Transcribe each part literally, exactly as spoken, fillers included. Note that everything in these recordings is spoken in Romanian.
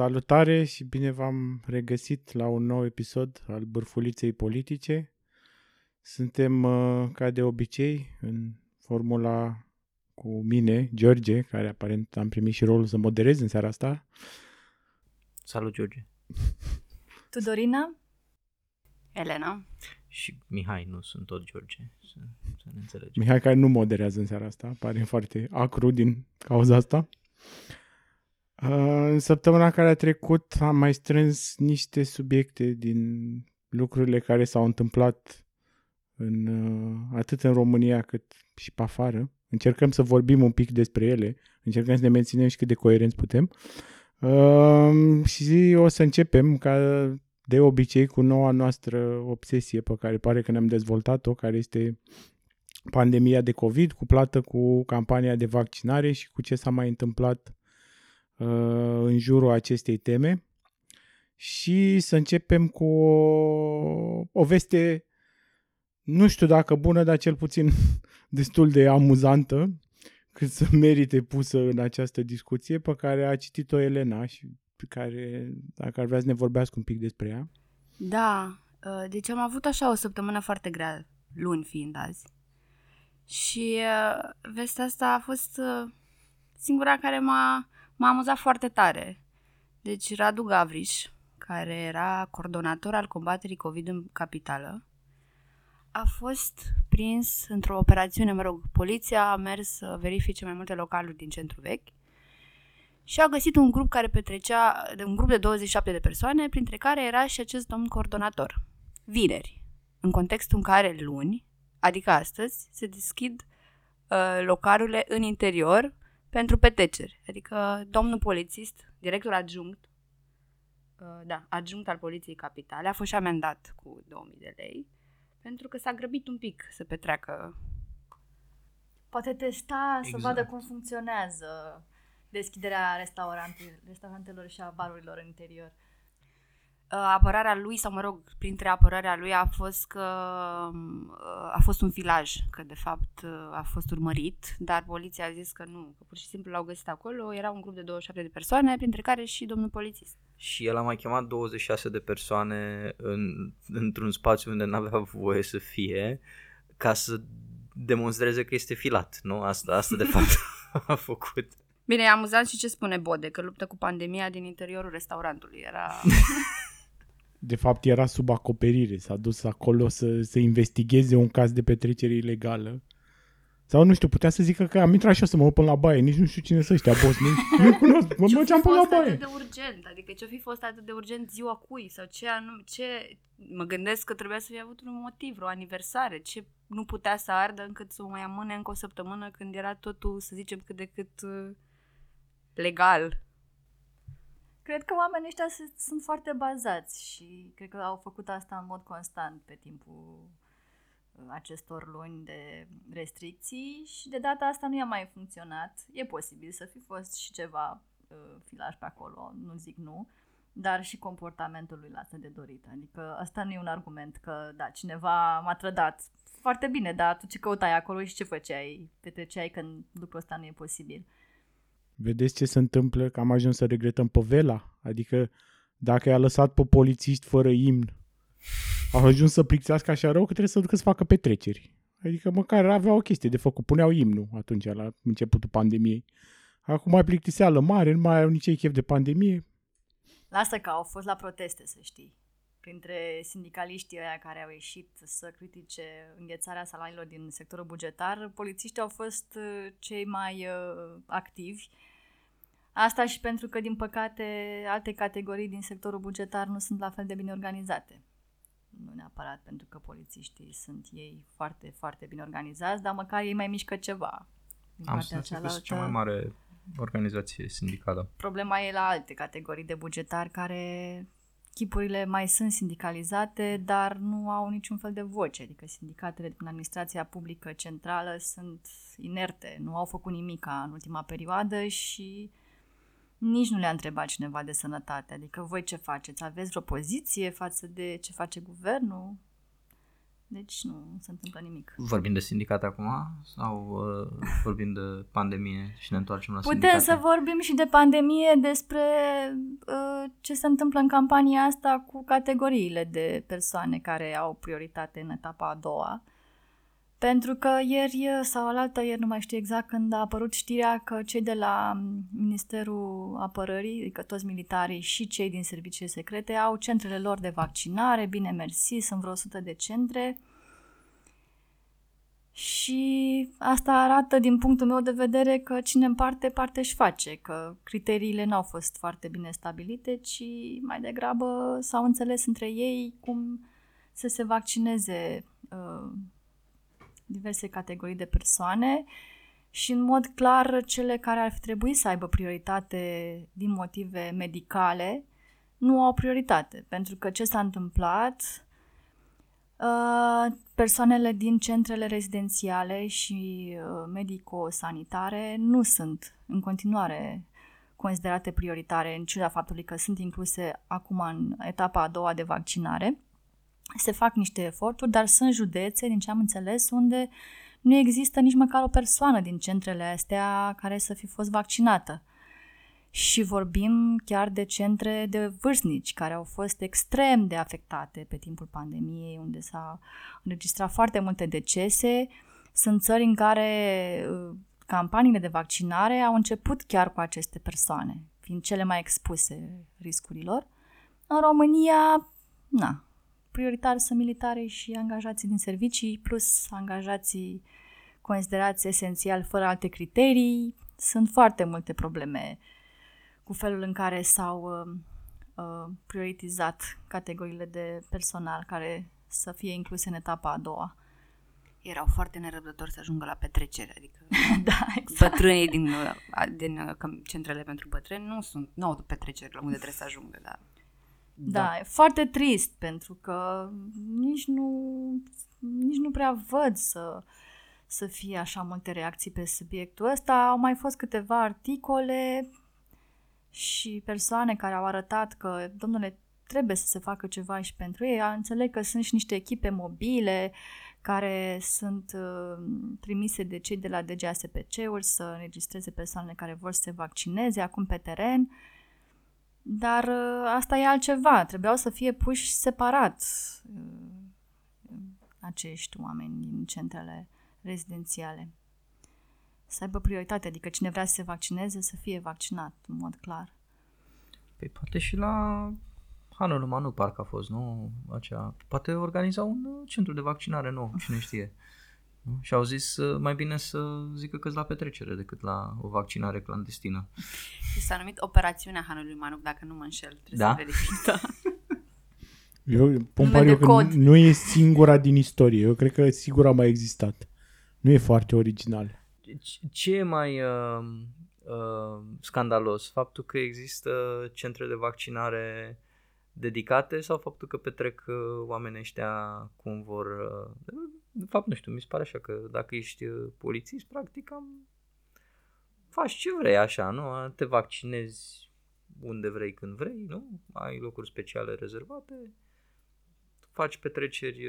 Salutare și bine v-am regăsit la un nou episod al Bârfuliței Politice. Suntem, ca de obicei, în formula cu mine, George, care aparent am primit și rolul să moderez în seara asta. Salut, George! Tudorina, Elena și Mihai, nu sunt tot George, să, să ne înțelegem. Mihai care nu moderează în seara asta, pare foarte acru din cauza asta. În săptămâna care a trecut am mai strâns niște subiecte din lucrurile care s-au întâmplat în, atât în România cât și pe afară. Încercăm să vorbim un pic despre ele, încercăm să ne menținem și cât de coerenți putem. Și o să începem, ca de obicei, cu noua noastră obsesie pe care pare că ne-am dezvoltat-o, care este pandemia de COVID, cuplată cu campania de vaccinare și cu ce s-a mai întâmplat în jurul acestei teme. Și să începem cu o, o veste, nu știu dacă bună, dar cel puțin destul de amuzantă, cât să merite pusă în această discuție, pe care a citit-o Elena și pe care, dacă ar vrea să ne vorbească un pic despre ea. Da, deci am avut așa o săptămână foarte grea, luni fiind azi. Și vestea asta a fost singura care m-a M-a amuzat foarte tare. Deci Radu Gavriș, care era coordonator al combaterii COVID în capitală, a fost prins într-o operațiune, mă rog, poliția a mers să verifice mai multe localuri din centru vechi și a găsit un grup care petrecea, un grup de douăzeci și șapte de persoane, printre care era și acest domn coordonator. Vineri, în contextul în care luni, adică astăzi, se deschid uh, localurile în interior pentru petreceri. Adică domnul polițist, director adjunct, da, adjunct al Poliției Capitale, a fost și amendat cu două mii de lei pentru că s-a grăbit un pic să petreacă. Poate testa, exact, să vadă cum funcționează deschiderea restaurantelor și a barurilor în interior. Apărarea lui, sau mă rog, printre apărarea lui a fost că a fost un filaj, că de fapt a fost urmărit, dar poliția a zis că nu, că pur și simplu l-au găsit acolo, era un grup de douăzeci și șapte de persoane, printre care și domnul polițist. Și el a mai chemat douăzeci și șase de persoane în, într-un spațiu unde n-avea voie să fie, ca să demonstreze că este filat, nu? Asta, asta de fapt a făcut. Bine, e amuzant și ce spune Bode, că luptă cu pandemia din interiorul restaurantului, era... De fapt era sub acoperire, s-a dus acolo să, să investigeze un caz de petrecere ilegală. Sau nu știu, putea să zică că am intrat și eu să mă opun la baie, nici nu știu cine sunt ăștia, boss, nici nu cunosc, mă mergeam până la baie. Ce-o fi fost atât de urgent, adică ce-o fi fost atât de urgent ziua cui sau ce anum, ce... Mă gândesc că trebuia să fi avut un motiv, vreo aniversare, ce nu putea să ardă încât să o mai amâne încă o săptămână când era totul, să zicem, cât de cât legal. Cred că oamenii ăștia sunt foarte bazați și cred că au făcut asta în mod constant pe timpul acestor luni de restricții și de data asta nu i-a mai funcționat. E posibil să fi fost și ceva uh, filaj pe acolo, nu zic nu, dar și comportamentul lui lasă de dorit. Adică asta nu e un argument că da, cineva m-a trădat. Foarte bine, dar tu ce căutai acolo și ce făceai? Te treceai când lucrul ăsta nu e posibil. Vedeți ce se întâmplă, că am ajuns să regretăm pe Vela? Adică dacă i-a lăsat pe polițiști fără imn, au ajuns să plicțească așa rău că trebuie să ducă să facă petreceri. Adică măcar avea o chestie de făcut, puneau imnul atunci la începutul pandemiei. Acum mai plictiseală mare, nu mai au nici ei chef de pandemie. Lasă că au fost la proteste, să știi. Printre sindicaliștii ăia care au ieșit să critice înghețarea salariilor din sectorul bugetar, polițiștii au fost cei mai uh, activi. Asta și pentru că, din păcate, alte categorii din sectorul bugetar nu sunt la fel de bine organizate. Nu neapărat pentru că polițiștii sunt ei foarte, foarte bine organizați, dar măcar ei mai mișcă ceva. Am să cealaltă... cea mai mare organizație sindicală. Problema e la alte categorii de bugetari care... Chipurile mai sunt sindicalizate, dar nu au niciun fel de voce. Adică sindicatele din administrația publică centrală sunt inerte, nu au făcut nimica în ultima perioadă și nici nu le-a întrebat cineva de sănătate. Adică voi ce faceți? Aveți vreo poziție față de ce face guvernul? Deci nu se întâmplă nimic. Vorbim de sindicat acum sau uh, vorbim de pandemie și ne întoarcem la sindicat? Putem sindicate? Să vorbim și de pandemie, despre uh, ce se întâmplă în campania asta cu categoriile de persoane care au prioritate în etapa a doua. Pentru că ieri sau alaltă ieri, nu mai știu exact, când a apărut știrea că cei de la Ministerul Apărării, adică toți militarii și cei din serviciile secrete, au centrele lor de vaccinare, bine mersi, sunt vreo o sută de centre. Și asta arată, din punctul meu de vedere, că cine împarte, parte își face, că criteriile n-au fost foarte bine stabilite, ci mai degrabă s-au înțeles între ei cum să se vaccineze uh, diverse categorii de persoane și, în mod clar, cele care ar fi trebuit să aibă prioritate din motive medicale nu au prioritate. Pentru că ce s-a întâmplat? Persoanele din centrele rezidențiale și medico-sanitare nu sunt în continuare considerate prioritare, în ciuda faptului că sunt incluse acum în etapa a doua de vaccinare. Se fac niște eforturi, dar sunt județe, din ce am înțeles, unde nu există nici măcar o persoană din centrele astea care să fi fost vaccinată. Și vorbim chiar de centre de vârstnici care au fost extrem de afectate pe timpul pandemiei, unde s-au înregistrat foarte multe decese. Sunt țări în care campaniile de vaccinare au început chiar cu aceste persoane, fiind cele mai expuse riscurilor. În România, na... prioritari sunt militarii și angajații din servicii, plus angajații considerați esențial fără alte criterii. Sunt foarte multe probleme cu felul în care s-au uh, prioritizat categoriile de personal care să fie incluse în etapa a doua. Erau foarte nerăbdători să ajungă la petrecere, adică da, exact. Bătrânii din, din centrele pentru bătrâni nu sunt, nu au petreceri la unde trebuie să ajungă, dar... Da, da, e foarte trist, pentru că nici nu, nici nu prea văd să, să fie așa multe reacții pe subiectul ăsta. Au mai fost câteva articole și persoane care au arătat că, domnule, trebuie să se facă ceva și pentru ei. Înțeleg că sunt și niște echipe mobile care sunt uh, trimise de cei de la D G A S P C-uri să înregistreze persoanele care vor să se vaccineze acum pe teren. Dar asta e altceva, trebuiau să fie puși separat acești oameni din centrele rezidențiale. Să aibă prioritate, adică cine vrea să se vaccineze să fie vaccinat, în mod clar. Păi poate și la anul numai nu parcă a fost, nu? Acea... Poate organiza un centru de vaccinare nou, cine știe. Și au zis mai bine să zică că-s la petrecere decât la o vaccinare clandestină. Și s-a numit operațiunea Hanului Manuc, dacă nu mă înșel, trebuie da? Să verific. Da. Eu pun pariu că cod. Nu e singura din istorie, eu cred că sigur a mai existat. Nu e foarte original. Ce e mai uh, uh, scandalos? Faptul că există centre de vaccinare dedicate sau faptul că petrec uh, oamenii ăștia cum vor... Uh, De fapt, nu știu, mi se pare așa că dacă ești polițist, practic am... faci ce vrei așa, nu? Te vaccinezi unde vrei, când vrei, nu? Ai locuri speciale rezervate, faci petreceri...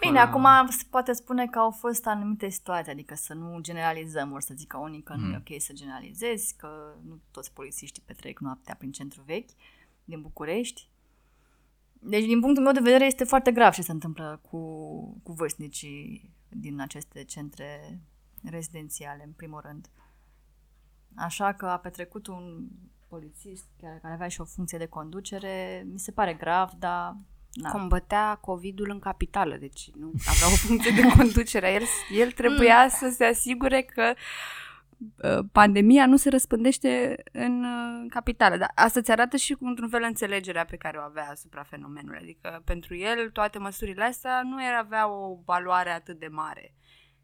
Bine, a... acum se poate spune că au fost anumite situații, adică să nu generalizăm, ori să zică unii că hmm. nu e ok să generalizezi, că nu toți polițiștii petrec noaptea prin centru vechi din București. Deci, din punctul meu de vedere, este foarte grav ce se întâmplă cu, cu vârstnicii din aceste centre rezidențiale, în primul rând. Așa că a petrecut un polițist care avea și o funcție de conducere, mi se pare grav, dar... Da. Combătea COVID-ul în capitală, deci nu avea o funcție de conducere. El, el trebuia să se asigure că pandemia nu se răspândește în capitală, dar asta ți arată și într-un fel înțelegerea pe care o avea asupra fenomenului, adică pentru el toate măsurile astea nu era avea o valoare atât de mare.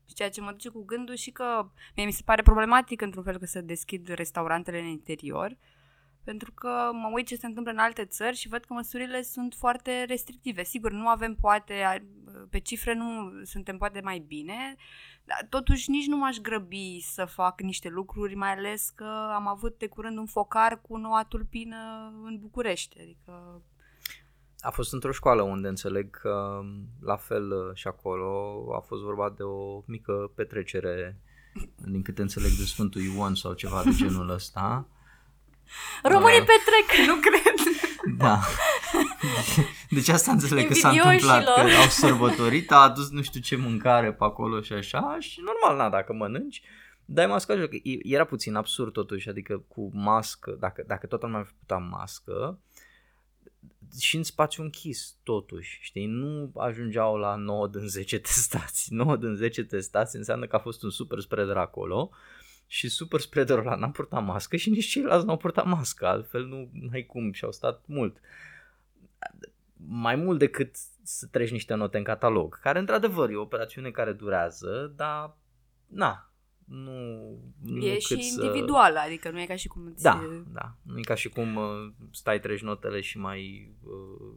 Și ceea ce mă duce cu gândul și că mie mi se pare problematic într-un fel că se deschid restaurantele în interior, pentru că mă uit ce se întâmplă în alte țări și văd că măsurile sunt foarte restrictive. Sigur, nu avem poate, pe cifre nu suntem poate mai bine, dar totuși nici nu m-aș grăbi să fac niște lucruri, mai ales că am avut de curând un focar cu noua tulpină în București. Adică a fost într-o școală unde înțeleg că la fel și acolo a fost vorba de o mică petrecere, din câte înțeleg, de Sfântul Ion sau ceva de genul ăsta. Românii uh, petrec, nu cred. Da. Deci asta înțeleg că s-a întâmplat, că au sărbătorit, a adus nu știu ce mâncare pe acolo și așa și normal, na, dacă mănânci, dai mascajul, că era puțin absurd totuși, adică cu mască, dacă, dacă toată lumea ar putea mască, și în spațiu închis totuși, știi, nu ajungeau la nouă din zece testați, nouă din zece testați înseamnă că a fost un super spreader acolo și super spreaderul ăla n-a purtat mască și nici ceilalți n-au purtat mască, altfel nu ai cum, și au stat mult. Mai mult decât să treci niște note în catalog, care într-adevăr e o operațiune care durează, dar na, nu, nu e și individuală, să... adică nu e ca și cum îți... Da, da, nu e ca și cum stai, treci notele și mai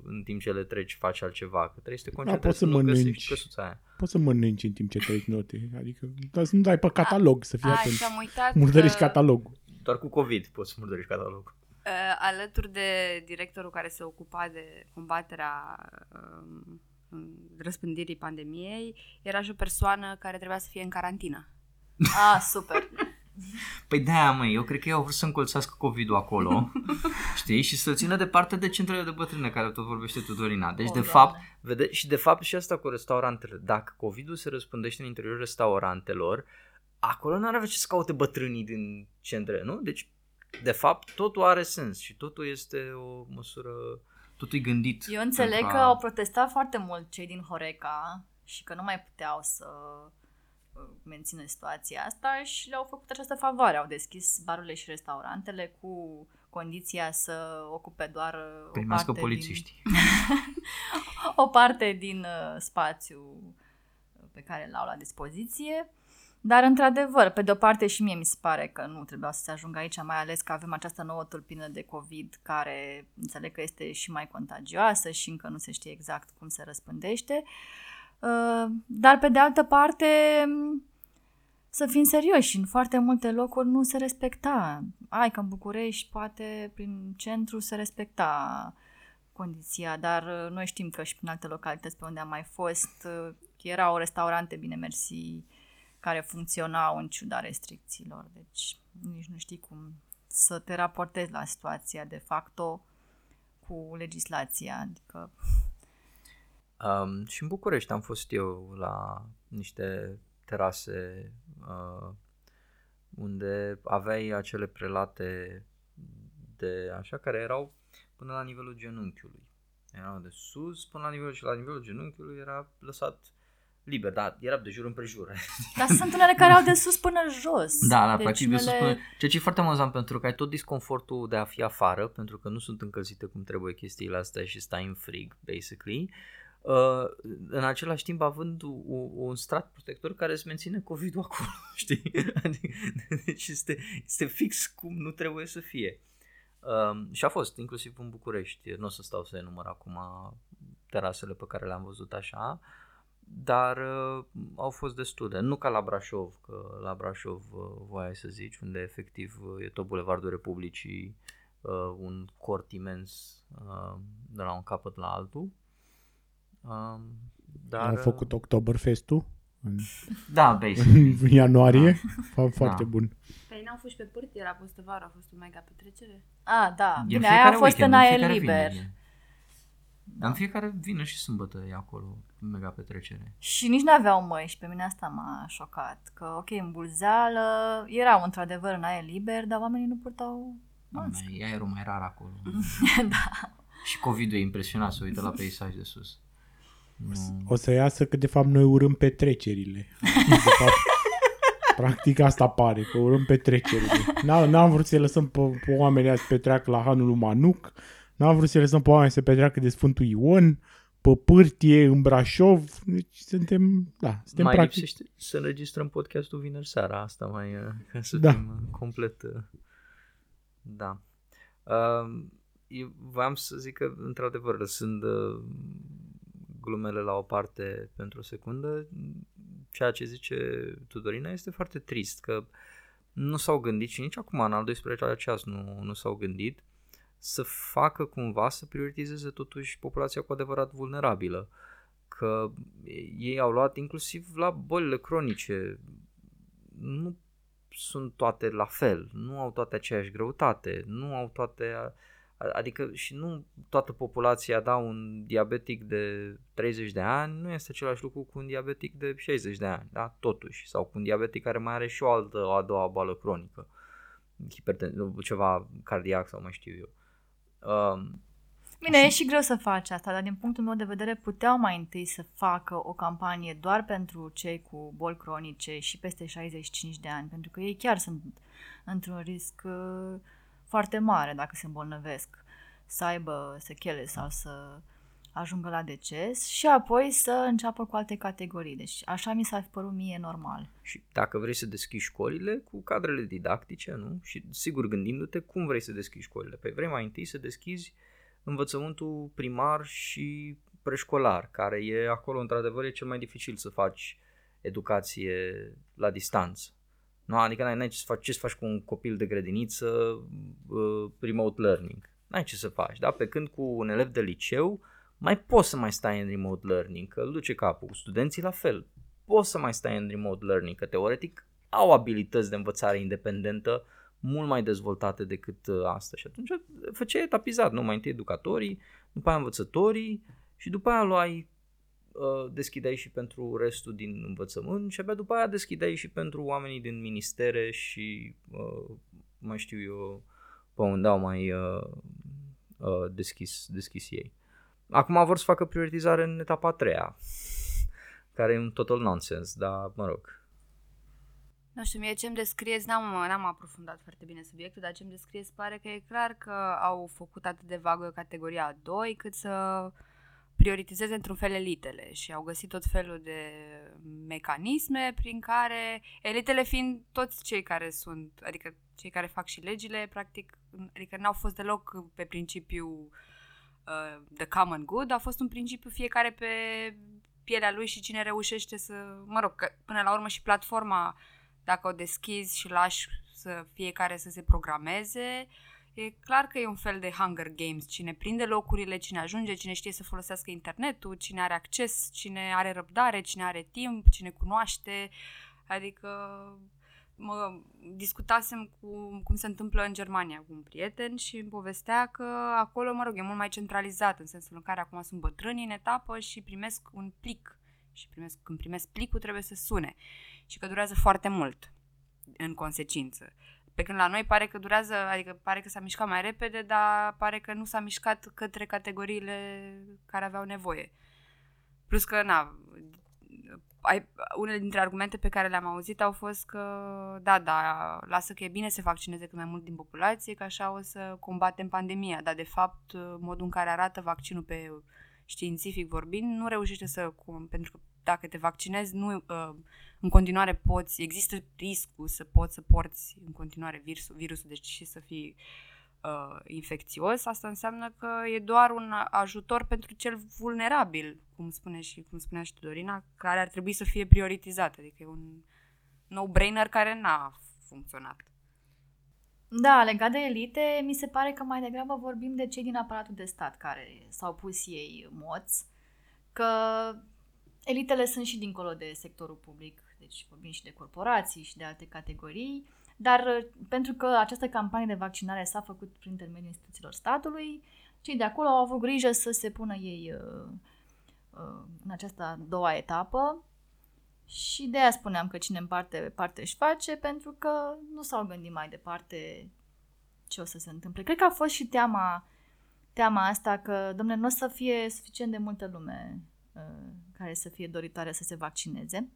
în timp ce le treci faci altceva, că trebuie să te concentrezi, da, să nu găsești căsuța aia. Poți să mănânci în timp ce treci note, adică nu dai pe catalog, a, să fii a, atent, murdărești că... catalogul. Doar cu COVID poți să murdărești catalogul. Uh, alături de directorul care se ocupa de combaterea uh, răspândirii pandemiei, era și o persoană care trebuia să fie în carantină. Ah, super. Păi de-aia, măi, eu cred că ei au vrut să încolțească COVID-ul acolo, știi, și să-l țină departe de centrele de bătrâne care tot vorbește Tudorina. Deci, oh, de doamne. fapt, vede- și de fapt și asta cu restaurantele. Dacă COVID-ul se răspândește în interiorul restaurantelor, acolo nu are ce să caute bătrânii din centre, nu? Deci, de fapt, totul are sens și totul este o măsură, totul e gândit. Eu înțeleg că a... au protestat foarte mult cei din Horeca și că nu mai puteau să... menține situația asta și le-au făcut această favoare, au deschis barurile și restaurantele cu condiția să ocupe doar primească o parte polițiștii din... o parte din spațiu pe care l-au la dispoziție, dar într-adevăr, pe de-o parte și mie mi se pare că nu trebuia să se ajungă aici, mai ales că avem această nouă tulpină de COVID care înțeleg că este și mai contagioasă și încă nu se știe exact cum se răspândește. Dar pe de altă parte, să fim serioși, în foarte multe locuri nu se respecta. Ai că în București poate prin centru se respecta condiția, dar noi știm că și prin alte localități pe unde am mai fost erau restaurante, bine mersi, care funcționau în ciuda restricțiilor. Deci nici nu știi cum să te raportezi la situația de facto cu legislația, adică... Um, și în București am fost eu la niște terase uh, unde aveai acele prelate de așa care erau până la nivelul genunchiului. Erau de sus până la nivelul, și la nivelul genunchiului era lăsat liber, dar era de jur împrejur. Dar sunt unele care au de sus până jos. Da, da, deci practic unele... de sus până... Ceea ce e foarte amuzant, pentru că ai tot disconfortul de a fi afară, pentru că nu sunt încălzite cum trebuie chestiile astea și stai în frig, basically. Uh, în același timp având un, un strat protector care îți menține COVID-ul acolo, știi? Adică, deci este, este fix cum nu trebuie să fie. Uh, și a fost, inclusiv în București, nu o să stau să enumăr acum terasele pe care le-am văzut așa, dar uh, au fost destule. Nu ca la Brașov, că la Brașov uh, voiai să zici, unde efectiv uh, e tot Bulevardul Republicii, uh, un cort imens uh, de la un capăt la altul. Um, dar... Am făcut Oktoberfest-ul în... Da, basically. În ianuarie, da. Foarte da. Bun. Păi n-au fost pe pârtie, era peste vară, a fost o mega petrecere. Ah, da, bine, aia a fost weekend, în aer liber. Dar în fiecare vină și sâmbătă e acolo mega petrecere. Și nici n-aveau măști, pe mine asta m-a șocat. Că ok, în Bulzeală erau într-adevăr în aer liber, dar oamenii nu purtau mască. E aerul mai rar acolo. Da. Și COVID-ul e impresionat, se uită la peisaj de sus. O să iasă că de fapt noi urâm petrecerile. De fapt, practic asta pare, că urâm petrecerile. N-am vrut să lăsăm pe, pe oamenii azi petreacă la hanul lui Manuc, n-am vrut să lăsăm pe oameni să petreacă de Sfântul Ion, pe pârtie, în Brașov. Deci suntem, da, suntem mai practic. Mai lipsește să înregistrăm podcastul vineri seara, asta mai, ca să da. Fim complet, da. Eu voiam să zic că, într-adevăr, sunt... glumele la o parte pentru o secundă, ceea ce zice Tudorina este foarte trist, că nu s-au gândit și nici acum, în al doisprezecelea ceas, nu, nu s-au gândit să facă cumva să prioritizeze totuși populația cu adevărat vulnerabilă, că ei au luat inclusiv la bolile cronice, nu sunt toate la fel, nu au toate aceeași greutate, nu au toate, adică și nu toată populația, da, un diabetic de treizeci de ani nu este același lucru cu un diabetic de șaizeci de ani, da, totuși, sau cu un diabetic care mai are și o altă, o a doua boală cronică, hiperten- ceva cardiac sau mai știu eu. Um, Bine, și... e și greu să faci asta, dar din punctul meu de vedere puteau mai întâi să facă o campanie doar pentru cei cu boli cronice și peste șaizeci și cinci de ani, pentru că ei chiar sunt într-un risc uh, foarte mare dacă se îmbolnăvesc, să aibă sechele sau să ajungă la deces, și apoi să înceapă cu alte categorii. Deci așa mi s-a părut mie normal. Și dacă vrei să deschizi școlile cu cadrele didactice, nu? Și sigur gândindu-te cum vrei să deschizi școlile. Păi vrei mai întâi să deschizi învățământul primar și preșcolar, care e acolo, într-adevăr, e cel mai dificil să faci educație la distanță. No, adică n-ai, n-ai ce să faci, ce să faci cu un copil de grădiniță, remote learning. N-ai ce să faci, da? Pe când cu un elev de liceu mai poți să mai stai în remote learning, că îl duce capul. Studenții la fel, poți să mai stai în remote learning, că teoretic au abilități de învățare independentă mult mai dezvoltate decât asta. Și atunci făceai etapizat, nu? Mai întâi educatorii, după aia învățătorii și după aia luai, deschideai și pentru restul din învățământ și abia după aia deschideai și pentru oamenii din ministere și mai știu eu pe unde au mai deschis, deschis ei. Acum vor să facă prioritizare în etapa a treia, care e un total nonsense, dar mă rog. Nu știu, mie ce-mi descrieți, n-am, n-am aprofundat foarte bine subiectul, dar ce-mi descrieți pare că e clar că au făcut atât de vagă categoria a doi, cât să prioritizeze într-un fel elitele și au găsit tot felul de mecanisme prin care, elitele fiind toți cei care sunt, adică cei care fac și legile, practic, adică n-au fost deloc pe principiu uh, the common good, a fost un principiu fiecare pe pielea lui și cine reușește să, mă rog, că până la urmă și platforma, dacă o deschizi și lași să fiecare să se programeze, e clar că e un fel de Hunger Games. Cine prinde locurile, cine ajunge, cine știe să folosească internetul, cine are acces, cine are răbdare, cine are timp, cine cunoaște. Adică mă, discutasem cu cum se întâmplă în Germania cu un prieten și îmi povestea că acolo, mă rog, e mult mai centralizat, în sensul în care acum sunt bătrâni în etapă și primesc un plic. Și primesc, când primesc plicul trebuie să sune și că durează foarte mult în consecință. Pe când la noi pare că durează, adică pare că s-a mișcat mai repede, dar pare că nu s-a mișcat către categoriile care aveau nevoie. Plus că, na, ai, unele dintre argumente pe care le-am auzit au fost că, da, da, lasă că e bine să vaccineze cât mai mult din populație, că așa o să combatem pandemia, dar de fapt modul în care arată vaccinul pe științific vorbind, nu reușește să... Pentru că dacă te vaccinezi, nu, în continuare poți... Există riscul să poți să porți în continuare virusul, virusul deci și să fii uh, infecțios. Asta înseamnă că e doar un ajutor pentru cel vulnerabil, cum spune și, cum spunea și Tudorina, care ar trebui să fie prioritizat. Adică e un no-brainer care n-a funcționat. Da, legat de elite, mi se pare că mai degrabă vorbim de cei din aparatul de stat care s-au pus ei moți, că elitele sunt și dincolo de sectorul public, deci vorbim și de corporații și de alte categorii, dar pentru că această campanie de vaccinare s-a făcut prin intermediul instituțiilor statului, cei de acolo au avut grijă să se pună ei uh, uh, în această a doua etapă. Și de aia spuneam că cine în parte, parte își face, pentru că nu s-au gândit mai departe ce o să se întâmple. Cred că a fost și teama, teama asta că, dom'le, nu o să fie suficient de multă lume uh, care să fie doritoare să se vaccineze.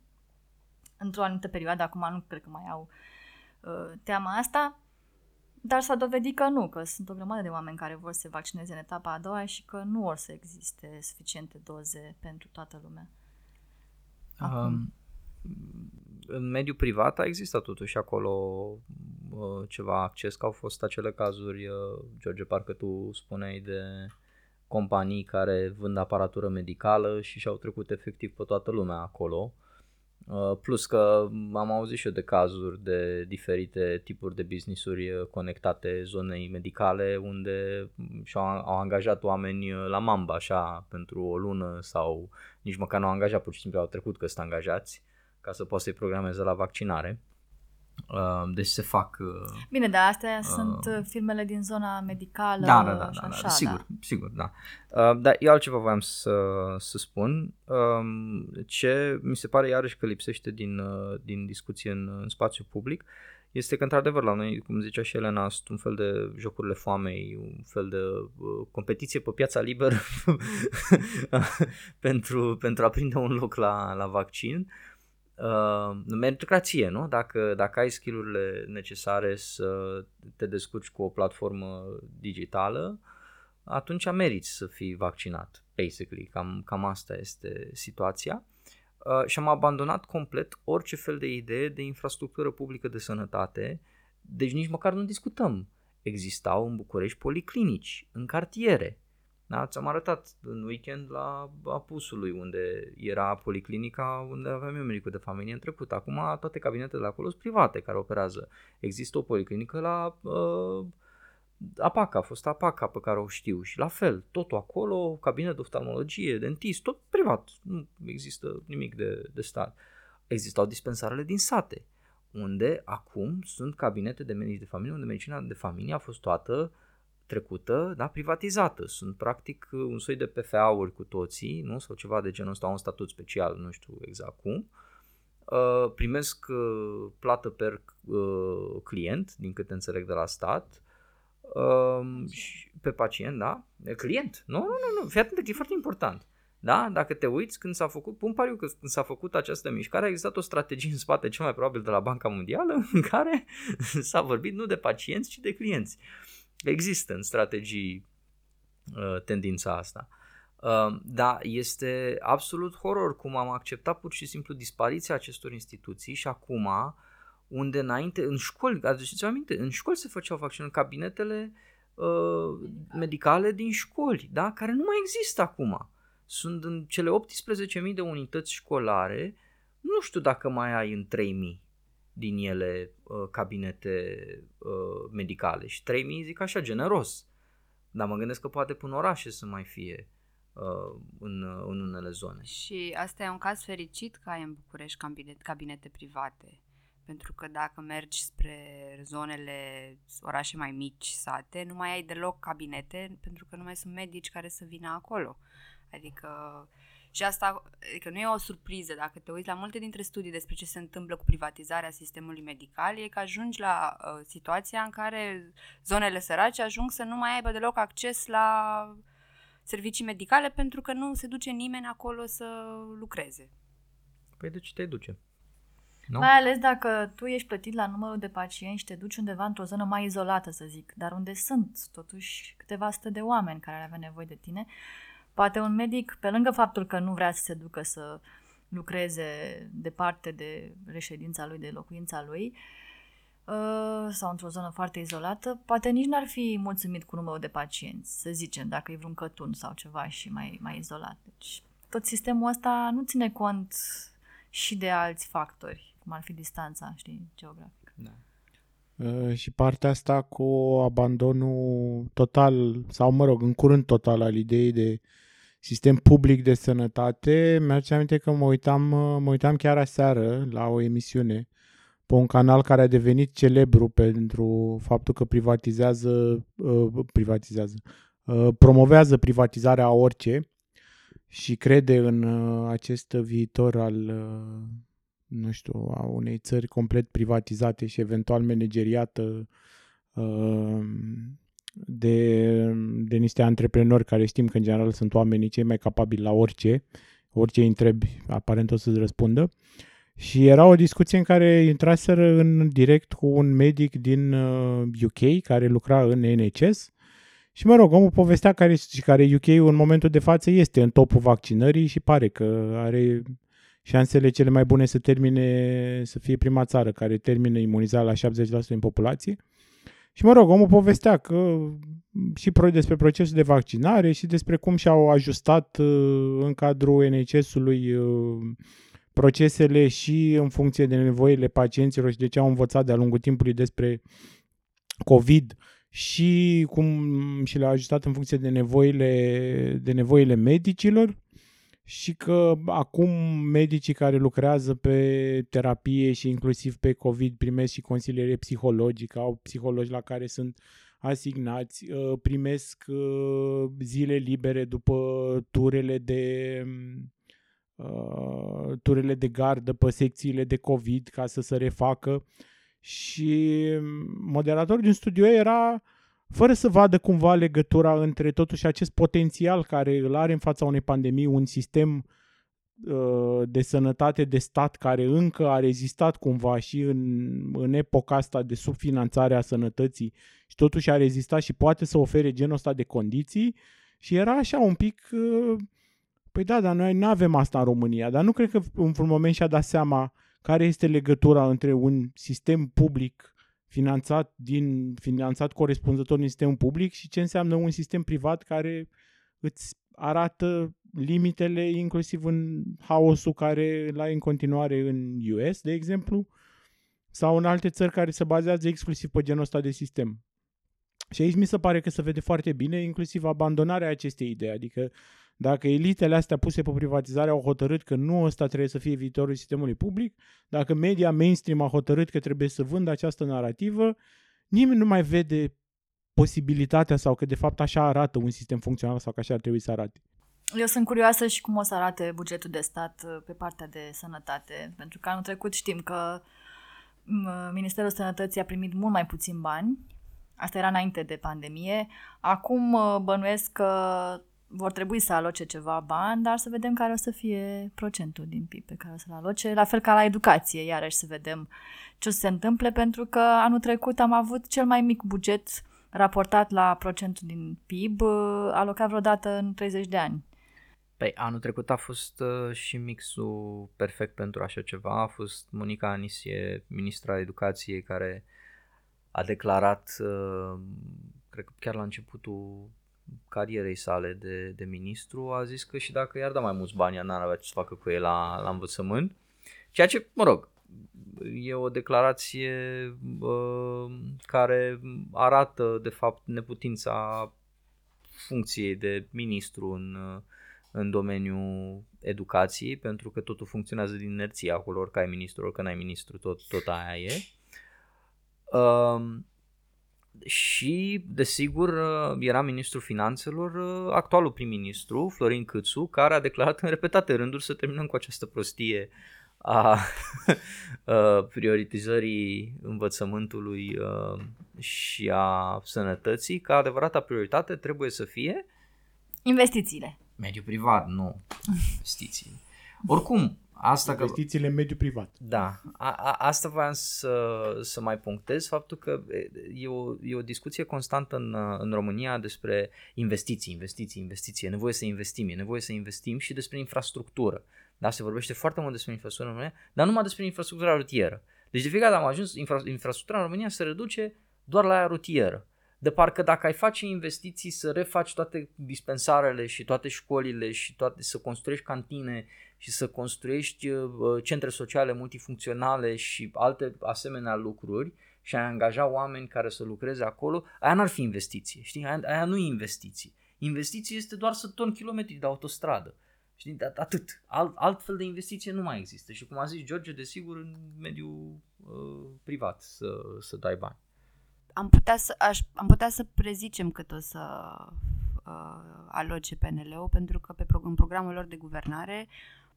Într-o anumită perioadă, acum nu cred că mai au uh, teama asta, dar s-a dovedit că nu, că sunt o grămadă de oameni care vor să se vaccineze în etapa a doua și că nu vor să existe suficiente doze pentru toată lumea. Acum. În mediul privat a existat totuși acolo uh, ceva acces, că au fost acele cazuri, uh, George, parcă tu spuneai de companii care vând aparatură medicală și și-au trecut efectiv pe toată lumea acolo, Plus că am auzit și eu de cazuri de diferite tipuri de business-uri conectate zonei medicale unde și-au angajat oameni la mamba așa pentru o lună sau nici măcar nu au angajat, pur și simplu au trecut că sunt angajați ca să poată să-i programeze la vaccinare. Deci se fac... Bine, dar astea uh, sunt firmele din zona medicală. Da, da, da, și da, da, așa, sigur, da. sigur, da. Uh, dar eu altceva voiam să, să spun. Uh, ce mi se pare iarăși că lipsește din, uh, din discuție în, în spațiu public este că, într-adevăr, la noi, cum zicea și Elena, sunt un fel de jocurile foamei, un fel de uh, competiție pe piața liberă pentru, pentru a prinde un loc la, la vaccin. Uh, meritocrație, nu? Dacă, dacă ai skill-urile necesare să te descurci cu o platformă digitală, atunci meriți să fii vaccinat, basically, cam, cam asta este situația. Uh, și am abandonat complet orice fel de idee de infrastructură publică de sănătate, deci nici măcar nu discutăm. Existau în București policlinici, în cartiere. Da, ți-am arătat în weekend la Apusului, unde era policlinica, unde aveam eu medicul de familie în trecut. Acum toate cabinetele de acolo sunt private care operează. Există o policlinică la uh, Apaca, a fost Apaca pe care o știu și la fel, totul acolo, cabinet de oftalmologie, dentist, tot privat, nu există nimic de, de stat. Existau dispensarele din sate, unde acum sunt cabinete de medici de familie, unde medicina de familie a fost toată trecută, da, privatizată. Sunt practic un soi de P F A-uri cu toții, nu? Sau ceva de genul ăsta, un statut special, nu știu exact cum. Uh, primesc uh, plată per uh, client, din câte înțeleg de la stat, uh, și pe pacient, da? Client, nu, nu, nu, nu. Fii atent, e foarte important. Da? Dacă te uiți, când s-a făcut, pun pariu că când s-a făcut această mișcare, a existat o strategie în spate, cel mai probabil de la Banca Mondială, în care s-a vorbit nu de pacienți, ci de clienți. Există în strategii uh, tendința asta, uh, dar este absolut horror cum am acceptat pur și simplu dispariția acestor instituții și acum unde înainte, în școli, aduceți-vă aminte, în școli se făceau vaccinuri, în cabinetele uh, medicale din școli, da? Care nu mai există acum. Sunt în cele optsprezece mii de unități școlare, nu știu dacă mai ai în trei mii din ele uh, cabinete uh, medicale și trei mii zic așa generos, dar mă gândesc că poate până orașe să mai fie uh, în, în unele zone. Și asta e un caz fericit că ai în București cabinet, cabinete private, pentru că dacă mergi spre zonele orașe mai mici, sate, nu mai ai deloc cabinete pentru că nu mai sunt medici care să vină acolo, adică... Și asta, adică nu e o surpriză, dacă te uiți la multe dintre studii despre ce se întâmplă cu privatizarea sistemului medical, e că ajungi la uh, situația în care zonele sărace ajung să nu mai aibă deloc acces la servicii medicale pentru că nu se duce nimeni acolo să lucreze. Păi de ce te duce? No? Mai ales dacă tu ești plătit la numărul de pacienți și te duci undeva într-o zonă mai izolată, să zic, dar unde sunt totuși câteva sute de oameni care ar avea nevoie de tine. Poate un medic, pe lângă faptul că nu vrea să se ducă să lucreze departe de reședința lui, de locuința lui, sau într-o zonă foarte izolată, poate nici n-ar fi mulțumit cu numărul de pacienți, să zicem, dacă e vreun cătun sau ceva și mai, mai izolat. Deci tot sistemul ăsta nu ține cont și de alți factori, cum ar fi distanța, știi, geografică. Da. Și partea asta cu abandonul total, sau mă rog, în curând total, al ideii de sistem public de sănătate, mi-aduce aminte că mă uitam, mă uitam chiar aseară la o emisiune pe un canal care a devenit celebru pentru faptul că privatizează, privatizează, promovează privatizarea a orice și crede în acest viitor al... nu știu, a unei țări complet privatizate și eventual manageriată de, de niște antreprenori care știm că în general sunt oamenii cei mai capabili la orice, orice îi întrebi, aparent o să-ți răspundă. Și era o discuție în care intraseră în direct cu un medic din U K care lucra în N H S și mă rog, omul povestea care, care U K-ul în momentul de față este în topul vaccinării și pare că are... șansele cele mai bune să termine, să fie prima țară care termină imunizarea la șaptezeci la sută din populație. Și mă rog, omul povestea că și despre procesul de vaccinare și despre cum și-au ajustat în cadrul N H S-ului procesele și în funcție de nevoile pacienților și de ce au învățat de-a lungul timpului despre COVID și cum și le-a ajutat în funcție de nevoile, de nevoile medicilor, și că acum medicii care lucrează pe terapie și inclusiv pe COVID primesc și consiliere psihologică, au psihologi la care sunt asignați, primesc zile libere după turele de turele de gardă pe secțiile de COVID ca să se refacă. Și moderatorul din studio era fără să vadă cumva legătura între totuși acest potențial care îl are în fața unei pandemii un sistem de sănătate de stat care încă a rezistat cumva și în, în epoca asta de subfinanțare a sănătății și totuși a rezistat și poate să ofere genul ăsta de condiții, și era așa un pic, păi da, dar noi nu avem asta în România, dar nu cred că într-un moment și-a dat seama care este legătura între un sistem public finanțat, din, finanțat corespunzător din sistemul public și ce înseamnă un sistem privat care îți arată limitele inclusiv în haosul care îl ai în continuare în U S, de exemplu, sau în alte țări care se bazează exclusiv pe genul ăsta de sistem. Și aici mi se pare că se vede foarte bine inclusiv abandonarea acestei idei, adică dacă elitele astea puse pe privatizare au hotărât că nu ăsta trebuie să fie viitorul sistemului public, dacă media mainstream a hotărât că trebuie să vândă această narrativă, nimeni nu mai vede posibilitatea sau că de fapt așa arată un sistem funcțional sau că așa ar trebui să arate. Eu sunt curioasă și cum o să arate bugetul de stat pe partea de sănătate, pentru că anul trecut știm că Ministerul Sănătății a primit mult mai puțin bani, asta era înainte de pandemie, acum bănuiesc că vor trebui să aloce ceva bani, dar să vedem care o să fie procentul din P I B pe care o să-l aloce. La fel ca la educație, iarăși să vedem ce o să se întâmple, pentru că anul trecut am avut cel mai mic buget raportat la procentul din P I B alocat vreodată în treizeci de ani. Păi, anul trecut a fost și mixul perfect pentru așa ceva. A fost Monica Anisie, ministra Educației, care a declarat, cred că chiar la începutul carierei sale de, de ministru, a zis că și dacă i-ar da mai mulți bani, n-ar avea ce să facă cu ei la, la învățământ. Ceea ce, mă rog, e o declarație uh, care arată, de fapt, neputința funcției de ministru în, în domeniul educației, pentru că totul funcționează din inerție acolo, orică ai ministru, orică n-ai ministru, tot, tot aia e. Uh, Și, desigur, era ministrul finanțelor actualul prim-ministru, Florin Câțu, care a declarat în repetate rânduri să terminăm cu această prostie a prioritizării învățământului și a sănătății, că adevărata prioritate trebuie să fie investițiile. Mediul privat, nu investițiile. Oricum, asta investițiile că, în mediul privat. Da, a, a, asta voiam să, să mai punctez, faptul că e o, e o discuție constantă în, în România despre investiții, investiții, investiții, e nevoie să investim, e nevoie să investim și despre infrastructură. Da, se vorbește foarte mult despre infrastructură în România, dar numai despre infrastructura rutieră. Deci de fiecare dată am ajuns, infra, infrastructura în România se reduce doar la aia rutieră. De parcă dacă ai face investiții să refaci toate dispensarele și toate școlile și toate, să construiești cantine și să construiești uh, centre sociale multifuncționale și alte asemenea lucruri și ai angaja oameni care să lucreze acolo, aia n-ar fi investiție, știi? Aia, aia nu e investiție. Investiție este doar să torni kilometri de autostradă, știi? Atât. Alt, altfel de investiție nu mai există și, cum a zis George, desigur, în mediul uh, privat să, să dai bani. Am putea să, aș, am putea să prezicem cât o să uh, aloce P N L-ul, pentru că pe, în programul lor de guvernare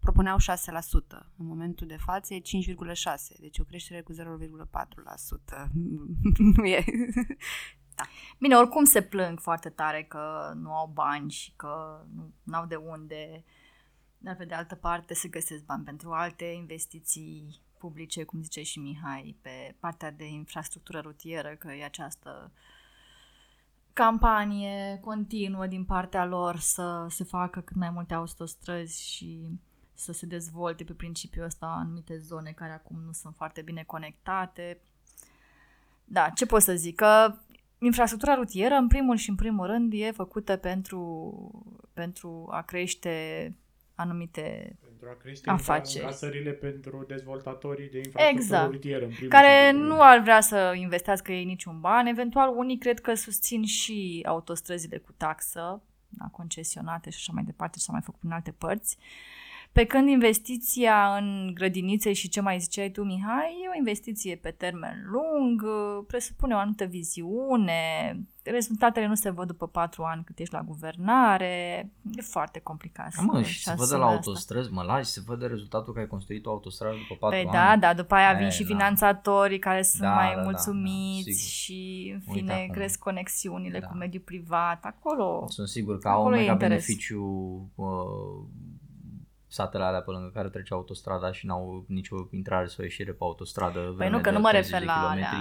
propuneau șase la sută. În momentul de față e cinci virgulă șase la sută, deci o creștere cu zero virgulă patru la sută. Nu e... Da. Bine, oricum se plâng foarte tare că nu au bani și că nu au de unde, dar pe de altă parte se găsesc bani pentru alte investiții publice, cum zice și Mihai, pe partea de infrastructură rutieră, că e această campanie continuă din partea lor să se facă cât mai multe autostrăzi și să se dezvolte pe principiul ăsta anumite zone care acum nu sunt foarte bine conectate. Da, ce pot să zic? Că infrastructura rutieră, în primul și în primul rând, e făcută pentru, pentru a crește anumite pentru a crește afaceri. Încasările pentru dezvoltatorii de infrastructură exact. Rutieră. În primul care nu primul. Ar vrea să investească ei niciun ban. Eventual, unii cred că susțin și autostrăzile cu taxă, da, concesionate și așa mai departe, și s-a mai făcut în alte părți. Pe când investiția în grădinițe și ce mai ziceai tu, Mihai, e o investiție pe termen lung, presupune o anumită viziune, rezultatele nu se văd după patru ani cât ești la guvernare, e foarte complicat. Mă, mă, și se văd la autostrăzi, mă lași, se văd rezultatul că ai construit o autostradă după patru păi ani. Da, da, după aia vin e, și finanțatorii da. Care sunt da, mai da, mulțumiți da, și în fine Uite, cresc conexiunile da. Cu mediul privat, acolo. Sunt sigur că au un mega beneficiu... Uh, satele alea pe lângă care trece autostrada și n-au nicio intrare sau ieșire pe autostradă. Păi nu, că nu mă refer la alea.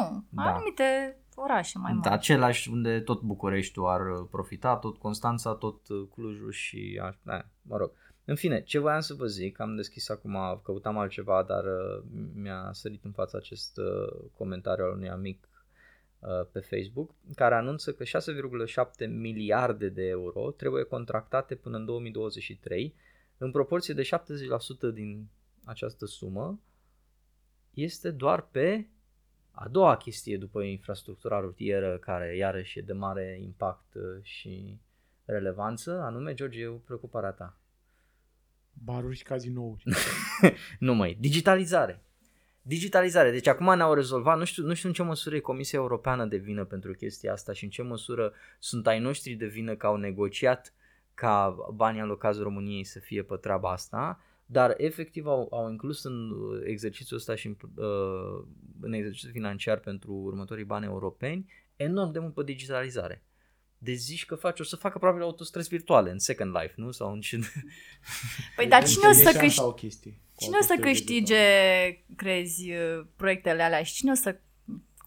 Nu, da. Anumite orașe mai mari. Același unde tot Bucureștiul ar profita, tot Constanța, tot Clujul și așa, da, mă rog. În fine, ce voiam să vă zic, am deschis acum, căutam altceva, dar mi-a sărit în fața acest comentariu al unui amic pe Facebook, care anunță că șase virgulă șapte miliarde de euro trebuie contractate până în două mii douăzeci și trei. În proporție de șaptezeci la sută din această sumă este doar pe a doua chestie după infrastructura rutieră, care iarăși e de mare impact și relevanță, anume, George, eu preocuparea ta. Baruri și cazinouri. Nu mai. Digitalizare. Digitalizare. Deci acum ne-au rezolvat, nu știu, nu știu în ce măsură e Comisia Europeană de vină pentru chestia asta și în ce măsură sunt ai noștri de vină că au negociat ca banii alocați României să fie pe treaba asta, dar efectiv au, au inclus în exercițiul ăsta și în, uh, în exercițiul financiar pentru următorii bani europeni enorm de mult pe digitalizare. Deci zici că faci, o să facă probabil autostrăzi virtuale în Second Life, nu? Sau în... Păi dar cine o să, câșt... cine o să câștige, crezi, proiectele alea și cine o să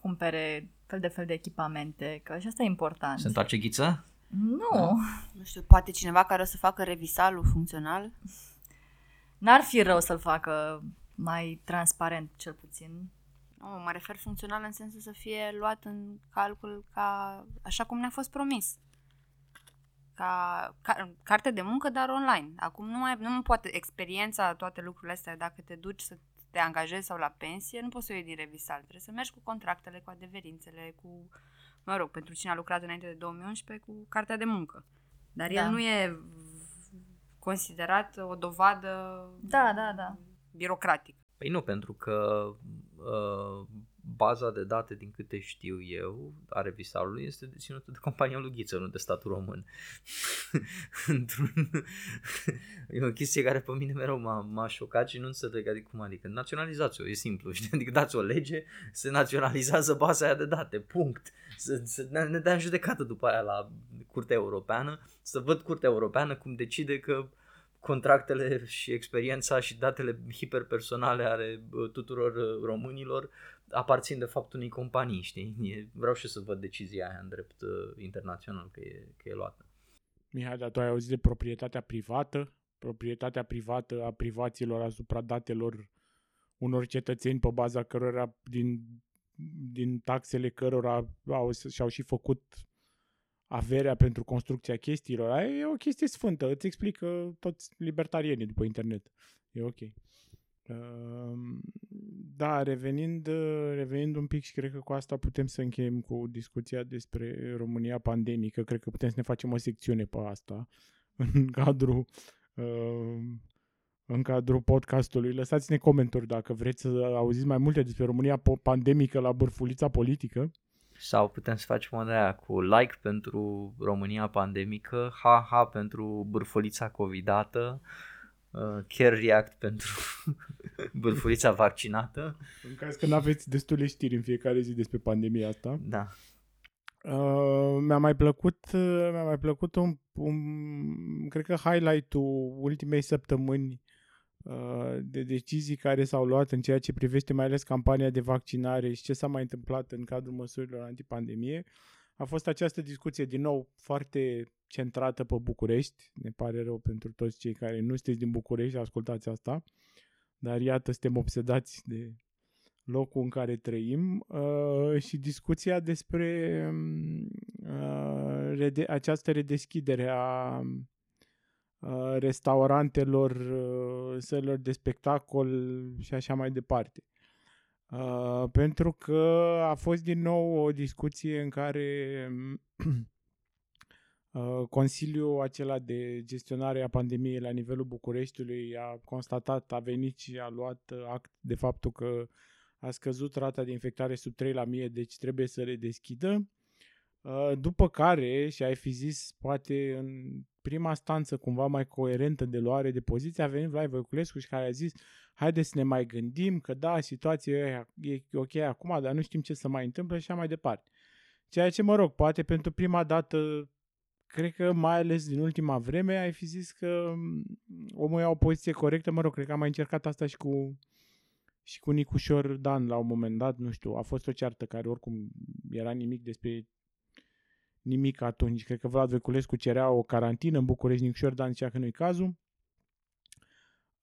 cumpere fel de fel de echipamente? Că și asta e important. Se întoarce Ghiță? Nu. Da? Nu știu, poate cineva care o să facă revisalul funcțional? N-ar fi rău să-l facă mai transparent, cel puțin. Nu, mă refer funcțional în sensul să fie luat în calcul ca așa cum ne-a fost promis. Ca, ca carte de muncă, dar online. Acum nu mai, nu poate experiența, toate lucrurile astea, dacă te duci să te angajezi sau la pensie, nu poți să o iei din revisal. Trebuie să mergi cu contractele, cu adeverințele, cu... Mă rog, pentru cine a lucrat înainte de două mii unsprezece cu cartea de muncă. Dar da. El nu e considerat o dovadă da, da, da. Birocratică. Păi nu, pentru că uh, baza de date, din câte știu eu, a revisalului este deținută de compania lui Ghiță, nu de statul român. E o chestie care pe mine mereu m-a, m-a șocat și nu înțeleg, adică cum adică. Naționalizați-o, e simplu, știi? Adică dați o lege, se naționalizează baza aia de date, punct. Să, să ne dea în judecată după aia la Curtea Europeană, să văd Curtea Europeană cum decide că contractele și experiența și datele hiperpersonale ale tuturor românilor aparțin de fapt unei companii, știi? E, vreau și să văd decizia aia în drept uh, internațional că e, că e luată. Mihai, dar tu ai auzit de proprietatea privată? Proprietatea privată a privaților asupra datelor unor cetățeni pe baza cărora, din, din taxele cărora au, și-au și făcut averea pentru construcția chestiilor. Aia e o chestie sfântă, îți explică toți libertarienii după internet. E ok. Da, revenind, revenind un pic și cred că cu asta putem să încheiem cu discuția despre România pandemică. Cred că putem să ne facem o secțiune pe asta în cadrul, în cadrul podcastului. Lăsați-ne comentarii dacă vreți să auziți mai multe despre România pandemică la bârfulița politică. Sau putem să facem o de aia cu like pentru România pandemică, ha-ha pentru bârfulița covidată. Uh, care react pentru bârfulița vaccinată. În caz că n-aveți destule știri în fiecare zi despre pandemia asta. Da. Uh, mi-a mai plăcut, mi-a mai plăcut un, un cred că highlight-ul ultimei săptămâni uh, de decizii care s-au luat în ceea ce privește mai ales campania de vaccinare și ce s-a mai întâmplat în cadrul măsurilor antipandemie. A fost această discuție din nou foarte centrată pe București. Ne pare rău pentru toți cei care nu sunteți din București, ascultați asta. Dar iată, suntem obsedați de locul în care trăim uh, și discuția despre uh, rede- această redeschidere a, restaurantelor, sălilor de spectacol și așa mai departe. Pentru că a fost din nou o discuție în care Consiliul acela de gestionare a pandemiei la nivelul Bucureștiului a constatat, a venit și a luat act de faptul că a scăzut rata de infectare sub trei la mie, deci trebuie să le deschidă. După care, și ai fi zis, poate în prima stanță cumva mai coerentă de luare de poziție, a venit Vlad Voiculescu și care a zis, haideți să ne mai gândim că da, situația e ok acum, dar nu știm ce să mai întâmplă și așa mai departe. Ceea ce, mă rog, poate pentru prima dată, cred că mai ales din ultima vreme, ai fi zis că omul ia o poziție corectă, mă rog, cred că am mai încercat asta și cu... și cu Nicușor Dan la un moment dat, nu știu, a fost o ceartă care oricum era nimic despre nimic atunci. Cred că Vlad Voiculescu cerea o carantină în București, Nicușor Dan zicea că nu-i cazul.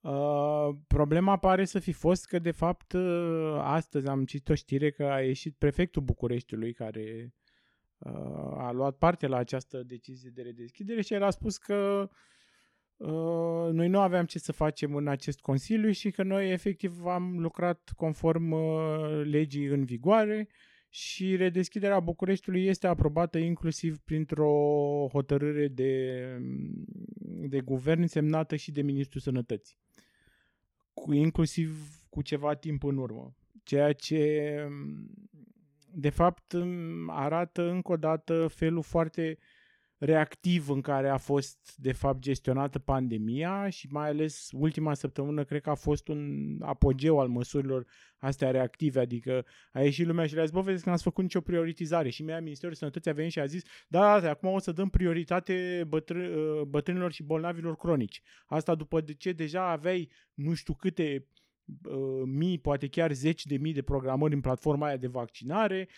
Uh, problema pare să fi fost că, de fapt, astăzi am citit o știre că a ieșit prefectul Bucureștiului care uh, a luat parte la această decizie de redeschidere și el a spus că noi nu aveam ce să facem în acest consiliu și că noi efectiv am lucrat conform legii în vigoare și redeschiderea Bucureștiului este aprobată inclusiv printr-o hotărâre de, de guvern semnată și de Ministrul Sănătății, cu, inclusiv cu ceva timp în urmă. Ceea ce, de fapt, arată încă o dată felul foarte reactiv în care a fost, de fapt, gestionată pandemia și mai ales ultima săptămână cred că a fost un apogeu al măsurilor astea reactive, adică a ieșit lumea și le-a zis, bă, vedeți că n-ați făcut nicio prioritizare și mea Ministerul Sănătății a venit și a zis, da, da, acum o să dăm prioritate bătr- bătrânilor și bolnavilor cronici. Asta după ce deja aveai nu știu câte uh, mii, poate chiar zeci de mii de programări în platforma aia de vaccinare,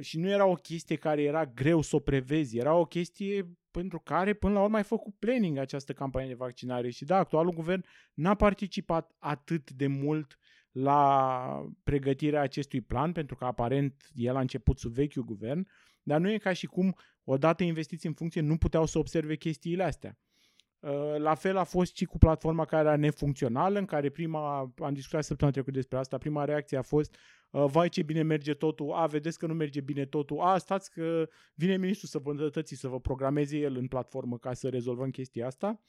și nu era o chestie care era greu să o prevezi, era o chestie pentru care până la urmă ai făcut planning această campanie de vaccinare și da, actualul guvern n-a participat atât de mult la pregătirea acestui plan pentru că aparent el a început sub vechiul guvern, dar nu e ca și cum odată investiți în funcție nu puteau să observe chestiile astea. La fel a fost și cu platforma care era nefuncțională, în care prima, am discutat săptămâna trecută despre asta, prima reacție a fost vai ce bine merge totul, a, vedeți că nu merge bine totul, a, stați că vine ministrul să vă îndătăți, să vă programeze el în platformă ca să rezolvăm chestia asta.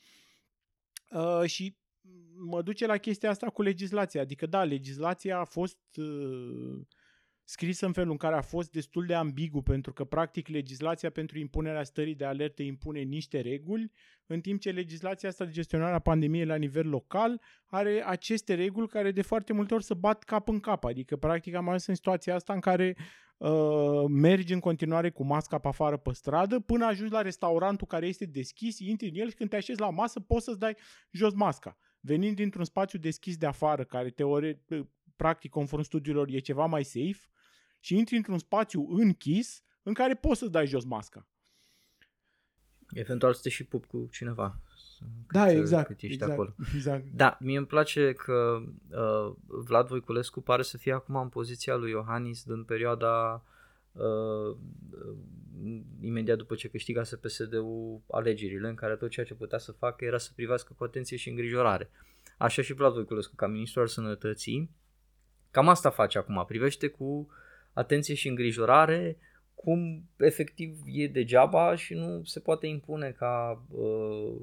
Uh, și mă duce la chestia asta cu legislația, adică da, legislația a fost uh, scrisă în felul în care a fost destul de ambigu, pentru că practic legislația pentru impunerea stării de alertă impune niște reguli, în timp ce legislația asta de gestionare a pandemiei la nivel local are aceste reguli care de foarte multe ori se bat cap în cap. Adică practic am ajuns în situația asta în care uh, mergi în continuare cu masca pe afară pe stradă până ajungi la restaurantul care este deschis, intri în el și când te așezi la masă poți să-ți dai jos masca. Venind dintr-un spațiu deschis de afară, care teoretic, practic conform studiilor e ceva mai safe, și intri într-un spațiu închis în care poți să-ți dai jos masca. Eventual să te și pup cu cineva. Da, exact. Cât ești exact, acolo. Exact. Da, mie îmi place că uh, Vlad Voiculescu pare să fie acum în poziția lui Iohannis din perioada uh, imediat după ce câștigase P S D-ul alegerile, în care tot ceea ce putea să facă era să privească cu atenție și îngrijorare. Așa și Vlad Voiculescu, ca ministru al sănătății, cam asta face acum, privește cu atenție și îngrijorare, cum efectiv e degeaba și nu se poate impune ca uh,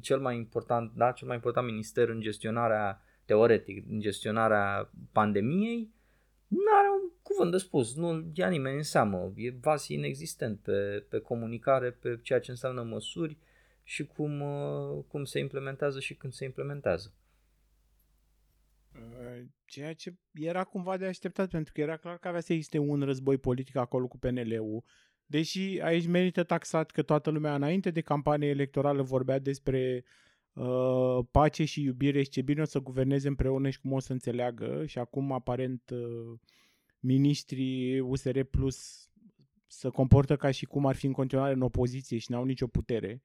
cel mai important, da, cel mai important minister în gestionarea, teoretic, în gestionarea pandemiei, nu are un cuvânt de spus, nu ia nimeni în seamă, e vas inexistent pe, pe comunicare, pe ceea ce înseamnă măsuri și cum, uh, cum se implementează și când se implementează. Ceea ce era cumva de așteptat, pentru că era clar că avea să existe un război politic acolo cu P N L-ul, deși aici merită taxat că toată lumea înainte de campanie electorală vorbea despre uh, pace și iubire și ce bine o să guverneze împreună și cum o să înțeleagă și acum aparent uh, miniștrii U S R Plus se comportă ca și cum ar fi în continuare în opoziție și n-au nicio putere.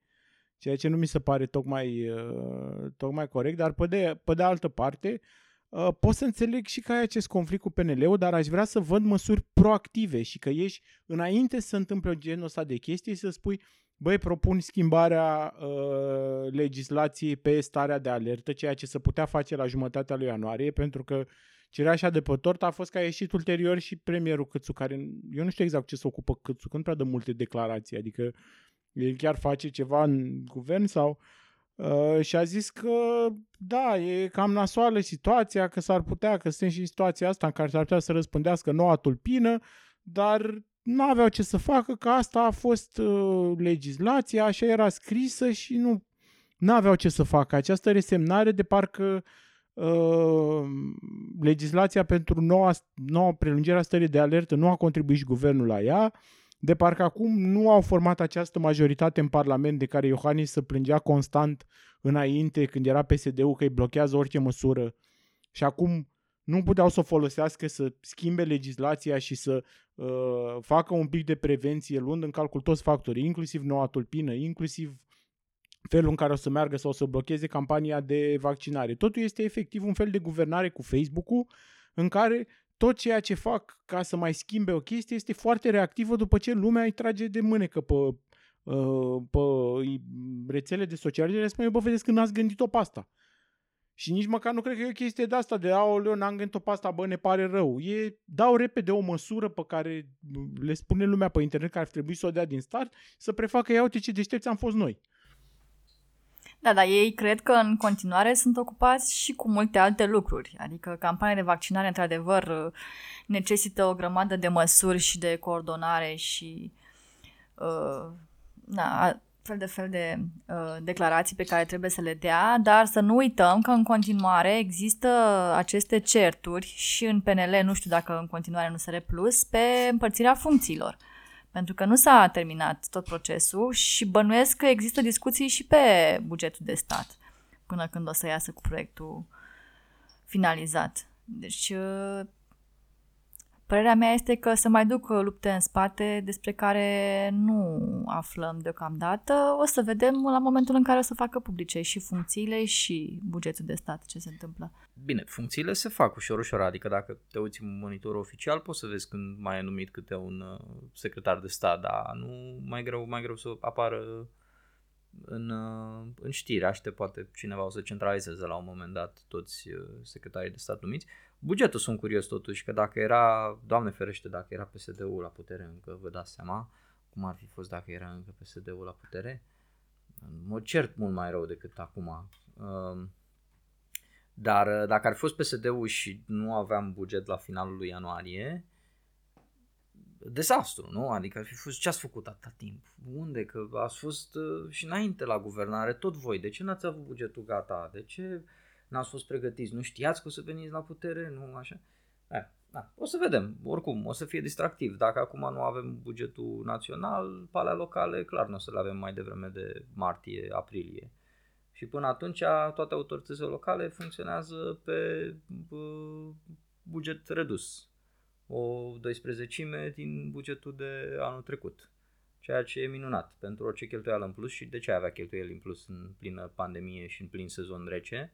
Ceea ce nu mi se pare tocmai, uh, tocmai corect, dar pe de, pe de altă parte uh, pot să înțeleg și că ai acest conflict cu P N L-ul, dar aș vrea să văd măsuri proactive și că ești înainte să întâmple genul ăsta de chestii să spui, băi, propun schimbarea uh, legislației pe starea de alertă, ceea ce se putea face la jumătatea lui ianuarie, pentru că cireașa de pe tort a fost că a ieșit ulterior și premierul Câțu, care eu nu știu exact ce se ocupă Câțu, când prea dă multe declarații, adică el chiar face ceva în guvern sau... Uh, și a zis că da, e cam nasoală situația, că s-ar putea, că sunt și în situația asta în care s-ar putea să răspândească noua tulpină, dar nu aveau ce să facă, că asta a fost uh, legislația, așa era scrisă și nu n-aveau ce să facă. Această resemnare de parcă uh, legislația pentru noua, noua prelungire a stării de alertă nu a contribuit și guvernul la ea, de parcă acum nu au format această majoritate în Parlament de care Iohannis se plângea constant înainte când era P S D-ul că îi blochează orice măsură și acum nu puteau să o folosească să schimbe legislația și să uh, facă un pic de prevenție luând în calcul toți factorii, inclusiv noua tulpină, inclusiv felul în care o să meargă sau o să blocheze campania de vaccinare. Totul este efectiv un fel de guvernare cu Facebook-ul în care... tot ceea ce fac ca să mai schimbe o chestie este foarte reactivă după ce lumea îi trage de mânecă pe, pe rețele de socializare. Spune, bă, vedeți că n-ați gândit-o pe asta. Și nici măcar nu cred că e o chestie de asta, de aoleu, n-am gândit-o pe asta, bă, ne pare rău. E, dau repede o măsură pe care le spune lumea pe internet că ar trebui să o dea din start, să prefacă, ia uite ce deștepți am fost noi. Da, dar ei cred că în continuare sunt ocupați și cu multe alte lucruri. Adică campania de vaccinare, într-adevăr, necesită o grămadă de măsuri și de coordonare și uh, na, fel de fel de uh, declarații pe care trebuie să le dea, dar să nu uităm că în continuare există aceste certuri și în P N L, nu știu dacă în continuare în U S R Plus, pe împărțirea funcțiilor. Pentru că nu s-a terminat tot procesul și bănuiesc că există discuții și pe bugetul de stat până când o să iasă cu proiectul finalizat. Deci, părerea mea este că se mai duc lupte în spate despre care nu aflăm deocamdată. O să vedem la momentul în care o să facă publice și funcțiile și bugetul de stat, ce se întâmplă. Bine, funcțiile se fac ușor, ușor, adică dacă te uiți în monitorul oficial poți să vezi când mai e numit câte un secretar de stat, dar nu mai greu, mai greu să apară în, în știri, aștept poate cineva o să centralizeze la un moment dat toți secretarii de stat numiți. Bugetul sunt curios totuși, că dacă era, Doamne ferește, dacă era P S D-ul la putere, încă vă dați seama cum ar fi fost dacă era încă P S D-ul la putere, mă cert mult mai rău decât acum. Dar dacă ar fi fost P S D-ul și nu aveam buget la finalul lui ianuarie, dezastru, nu? Adică ar fi fost, ce ați făcut atâta timp? Unde? Că ați fost și înainte la guvernare, tot voi, de ce n-ați avut bugetul gata? De ce... n-ați fost pregătiți, nu știați că o să veniți la putere, nu așa? Da, da. O să vedem, oricum, o să fie distractiv. Dacă acum nu avem bugetul național, pe alea locale, clar nu o să le avem mai devreme de martie, aprilie. Și până atunci toate autoritățile locale funcționează pe buget redus. O doisprezecime din bugetul de anul trecut. Ceea ce e minunat pentru orice cheltuială în plus și de ce avea cheltuieli în plus în plină pandemie și în plin sezon rece.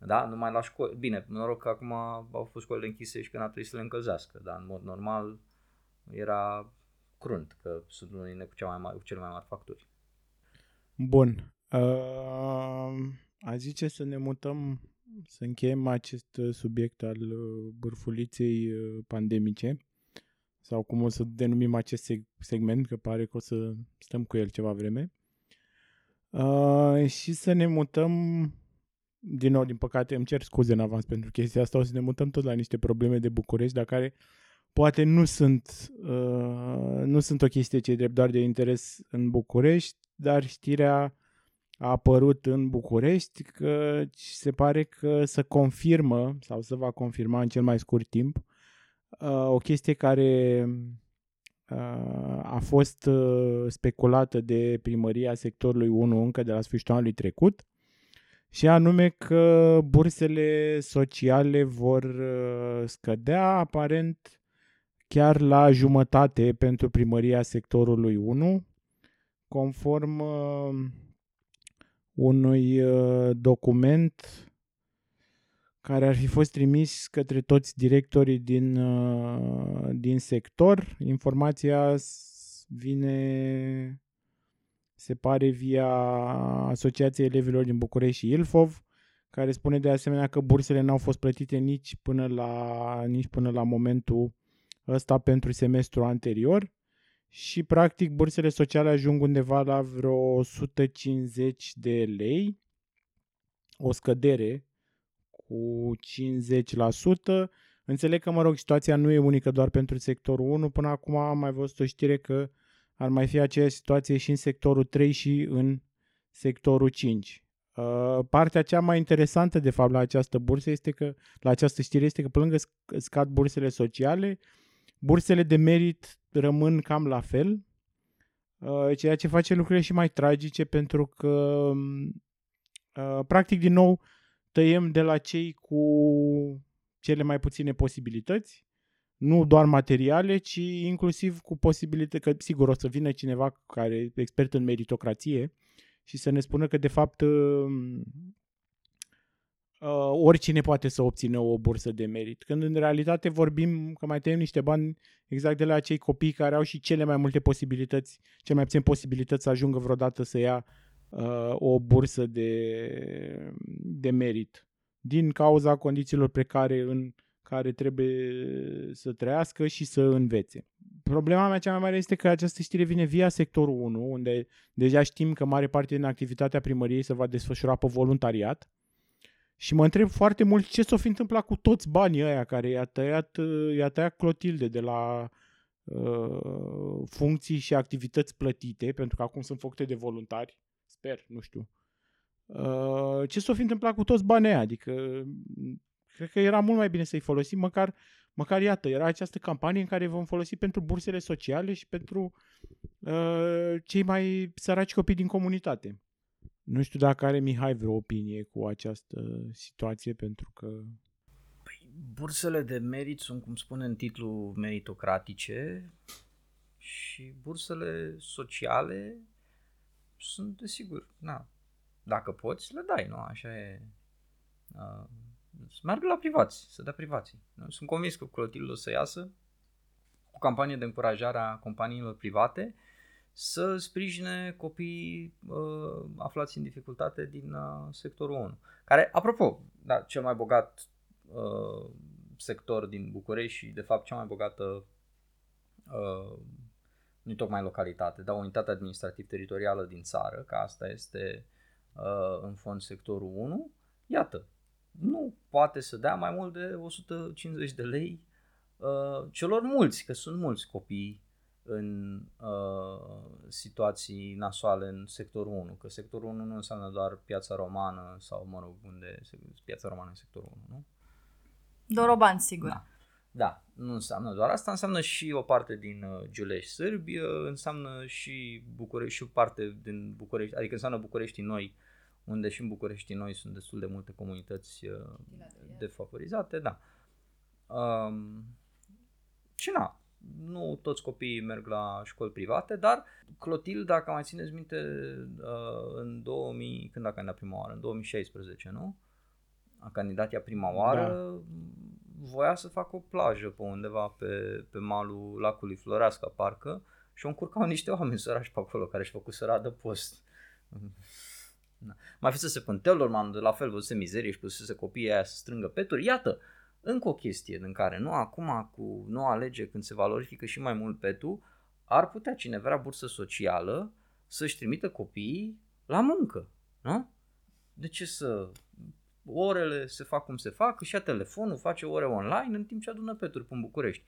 Da, numai la școli. Bine, noroc că acum au fost școlile închise și că n-a trebuit să le încălzească, dar în mod normal era crunt că sunt unele cu, cea mai mari, cu cele mai mari facturi. Bun. Uh, a zice să ne mutăm, să încheiem acest subiect al bârfuliței pandemice sau cum o să denumim acest segment, că pare că o să stăm cu el ceva vreme. Uh, și să ne mutăm din nou, din păcate, îmi cer scuze în avans pentru chestia asta, o să ne mutăm tot la niște probleme de București, dar care poate nu sunt, uh, nu sunt o chestie ce e drept doar de interes în București, dar știrea a apărut în București că se pare că se confirmă sau se va confirma în cel mai scurt timp uh, o chestie care uh, a fost uh, speculată de primăria sectorului unu încă de la sfârșitul anului trecut, și anume că bursele sociale vor scădea aparent chiar la jumătate pentru primăria sectorului unu, conform unui document care ar fi fost trimis către toți directorii din, din sector. Informația vine se pare via Asociația Elevilor din București și Ilfov, care spune de asemenea că bursele n-au fost plătite nici până la, nici până la momentul ăsta pentru semestrul anterior și practic bursele sociale ajung undeva la vreo o sută cincizeci de lei, o scădere cu cincizeci la sută. Înțeleg că, mă rog, situația nu e unică doar pentru sectorul unu. Până acum am mai văzut o știre că ar mai fi aceeași situație și în sectorul trei și în sectorul cinci. Partea cea mai interesantă, de fapt, la această bursă este că, la această știre este că, pe lângă scad bursele sociale, bursele de merit rămân cam la fel, ceea ce face lucrurile și mai tragice, pentru că, practic, din nou, tăiem de la cei cu cele mai puține posibilități, nu doar materiale, ci inclusiv cu posibilitate, că sigur o să vină cineva care e expert în meritocrație și să ne spună că de fapt oricine poate să obțină o bursă de merit. Când în realitate vorbim că mai tăiem niște bani exact de la cei copii care au și cele mai multe posibilități, cele mai puține posibilități să ajungă vreodată să ia o bursă de, de merit, din cauza condițiilor precare în care trebuie să trăiască și să învețe. Problema mea cea mai mare este că această știre vine via sectorul unu, unde deja știm că mare parte din activitatea primăriei se va desfășura pe voluntariat și mă întreb foarte mult ce s-o fi întâmplat cu toți banii ăia care i-a tăiat, i-a tăiat Clotilde de la uh, funcții și activități plătite, pentru că acum sunt făcute de voluntari, sper, nu știu. Uh, ce s-o fi întâmplat cu toți banii aia? Adică cred că era mult mai bine să-i folosim, măcar, măcar iată, era această campanie în care vom folosi pentru bursele sociale și pentru uh, cei mai săraci copii din comunitate. Nu știu dacă are Mihai vreo opinie cu această situație, pentru că... Păi, bursele de merit sunt, cum spune în titlu, meritocratice și bursele sociale sunt, desigur, na, dacă poți, le dai, nu? Așa e... Uh... Să meargă la privați, să dea privații. Sunt convins că Clotilde o să iasă cu campanie de încurajare a companiilor private să sprijine copiii uh, aflați în dificultate din uh, sectorul unu. Care, apropo, da, cel mai bogat uh, sector din București și, de fapt, cea mai bogată, uh, nu tocmai localitate, dar unitate administrativ-teritorială din țară, că asta este uh, în fond sectorul unu, iată. Nu poate să dea mai mult de o sută cincizeci de lei uh, celor mulți, că sunt mulți copii în uh, situații nasoale în sectorul unu, că sectorul unu nu înseamnă doar Piața Romană sau, mă rog, unde Piața Romană în sectorul unu, nu? Doroban, sigur. Da. Da, nu înseamnă doar asta, înseamnă și o parte din Giulești Sârbi, înseamnă și București, și o parte din București, adică înseamnă București noi, unde și în București noi sunt destul de multe comunități defavorizate, da. Um, și na, nu toți copiii merg la școli private, dar Clotilde, dacă mai țineți minte, în două mii, când a candidat prima oară, în două mii șaisprezece, nu? A candidat ea prima oară, da. Voia să facă o plajă pe undeva pe, pe malul lacului Floreasca, parcă, și o încurcau niște oameni sărași pe acolo, care își făcuseră adăpost. Da. Mai fusese pântelor, m-am de la fel văzuse mizerie și pusese copiii aia să strângă peturi. Iată, încă o chestie din care nu acum cu noua lege, când se valorifică și mai mult petul, ar putea cine vrea bursă socială să-și trimită copiii la muncă, nu? De ce să... Orele se fac cum se fac, și ia telefonul, face ore online în timp ce adună peturi pe București.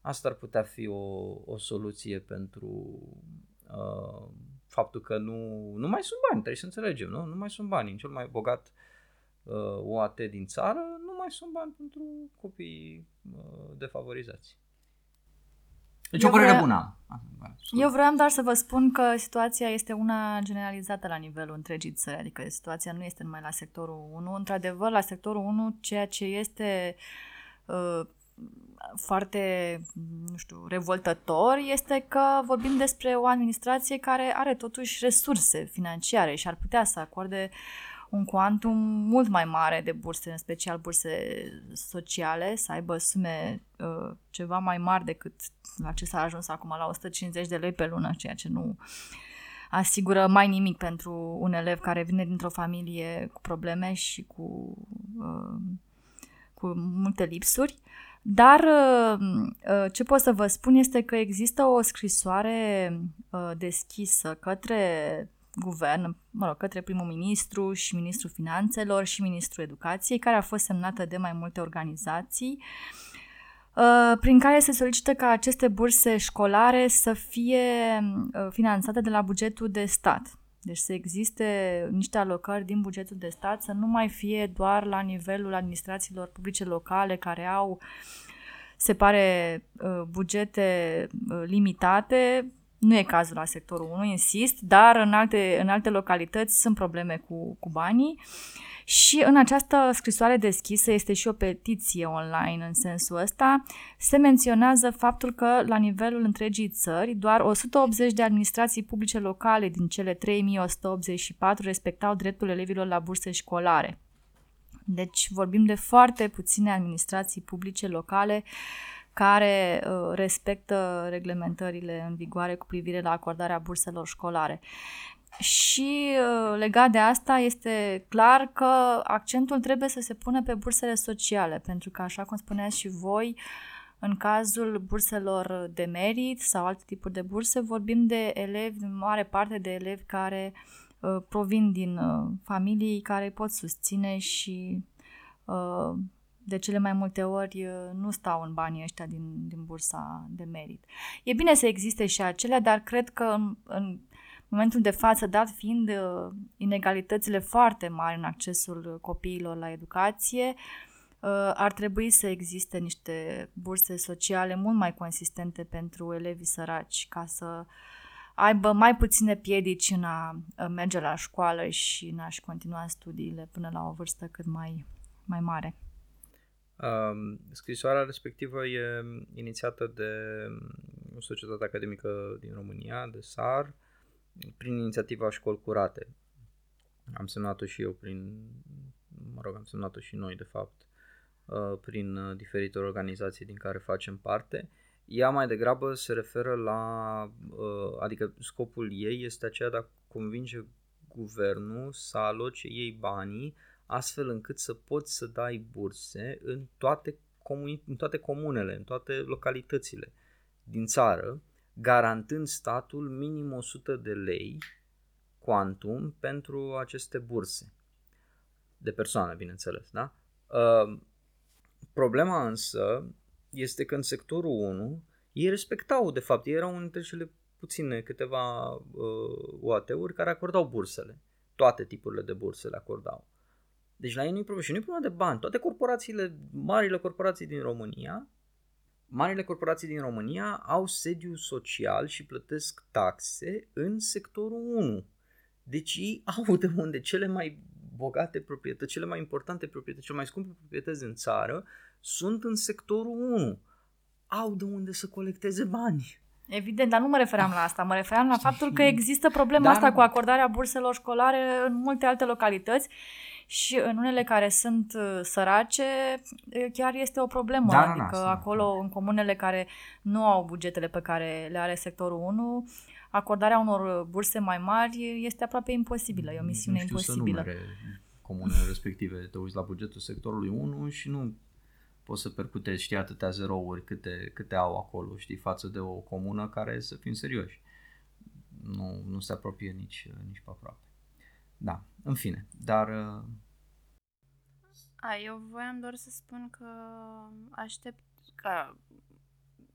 Asta ar putea fi o, o soluție pentru... Uh, faptul că nu, nu mai sunt bani, trebuie să înțelegem, nu? Nu mai sunt bani. În cel mai bogat uh, O A T din țară nu mai sunt bani pentru copiii uh, defavorizați. Deci eu o părere vre... bună. Eu vreau doar să vă spun că situația este una generalizată la nivelul întregii țări, adică situația nu este numai la sectorul unu. Într-adevăr, la sectorul unu, ceea ce este... Uh, foarte, nu știu, revoltător este că vorbim despre o administrație care are totuși resurse financiare și ar putea să acorde un cuantum mult mai mare de burse, în special burse sociale, să aibă sume uh, ceva mai mari decât la ce s-a ajuns acum, la o sută cincizeci de lei pe lună, ceea ce nu asigură mai nimic pentru un elev care vine dintr-o familie cu probleme și cu, cu multe lipsuri. Dar ce pot să vă spun este că există o scrisoare deschisă către guvern, mă rog, către primul ministru și ministrul finanțelor și ministrul educației, care a fost semnată de mai multe organizații, prin care se solicită ca aceste burse școlare să fie finanțate de la bugetul de stat. Deci să existe niște alocări din bugetul de stat, să nu mai fie doar la nivelul administrațiilor publice locale care au, se pare, bugete limitate. Nu e cazul la sectorul unu, insist, dar în alte, în alte localități sunt probleme cu, cu banii. Și în această scrisoare deschisă, este și o petiție online în sensul ăsta, se menționează faptul că la nivelul întregii țări doar o sută optzeci de administrații publice locale din cele trei mii o sută optzeci și patru respectau dreptul elevilor la burse școlare. Deci vorbim de foarte puține administrații publice locale care respectă reglementările în vigoare cu privire la acordarea burselor școlare. Și legat de asta este clar că accentul trebuie să se pună pe bursele sociale, pentru că, așa cum spuneați și voi, în cazul burselor de merit sau alte tipuri de burse, vorbim de elevi, în mare parte de elevi care uh, provin din uh, familii care pot susține și uh, de cele mai multe ori nu stau în banii ăștia din, din bursa de merit. E bine să existe și acelea, dar cred că în, în momentul de față, dat fiind uh, inegalitățile foarte mari în accesul copiilor la educație, uh, ar trebui să existe niște burse sociale mult mai consistente pentru elevii săraci, ca să aibă mai puține piedici în a merge la școală și în a-și continua studiile până la o vârstă cât mai, mai mare. Uh, scrisoarea respectivă e inițiată de o societate academică din România, de S A R, prin inițiativa Școli Curate. Am semnat-o și eu prin, mă rog, am semnat-o și noi, de fapt, prin diferite organizații din care facem parte. Ea mai degrabă se referă la, adică scopul ei este aceea de a convinge guvernul să aloce ei banii astfel încât să poți să dai burse în toate, comuni- în toate comunele, în toate localitățile din țară, garantând statul minim o sută de lei quantum pentru aceste burse de persoană, bineînțeles, da? Uh, problema însă este că în sectorul unu ei respectau, de fapt, ei erau între cele puține, câteva uh, O A T-uri care acordau bursele, toate tipurile de burse le acordau. Deci la ei nu-i problemă, și nu-i problemă de bani, toate corporațiile, marile corporații din România Marile corporații din România au sediu social și plătesc taxe în sectorul unu. Deci ei au de unde cele mai bogate proprietăți, cele mai importante proprietăți, cele mai scumpe proprietăți din țară sunt în sectorul unu. Au de unde să colecteze bani. Evident, dar nu mă refeream la asta, mă refeream la faptul că există problema dar... asta cu acordarea burselor școlare în multe alte localități și în unele care sunt sărace chiar este o problemă, da, adică asta, acolo în comunele care nu au bugetele pe care le are sectorul unu, acordarea unor burse mai mari este aproape imposibilă, e o misiune nu știu imposibilă. Să numere comunele respective, te uiți la bugetul sectorului unu și nu poți să percutezi, știi, atâtea zerouri câte, câte au acolo, știi, față de o comună care, să fim serioși, nu, nu se apropie nici, nici pe aproape. Da, în fine, dar... A, eu voiam doar să spun că aștept, că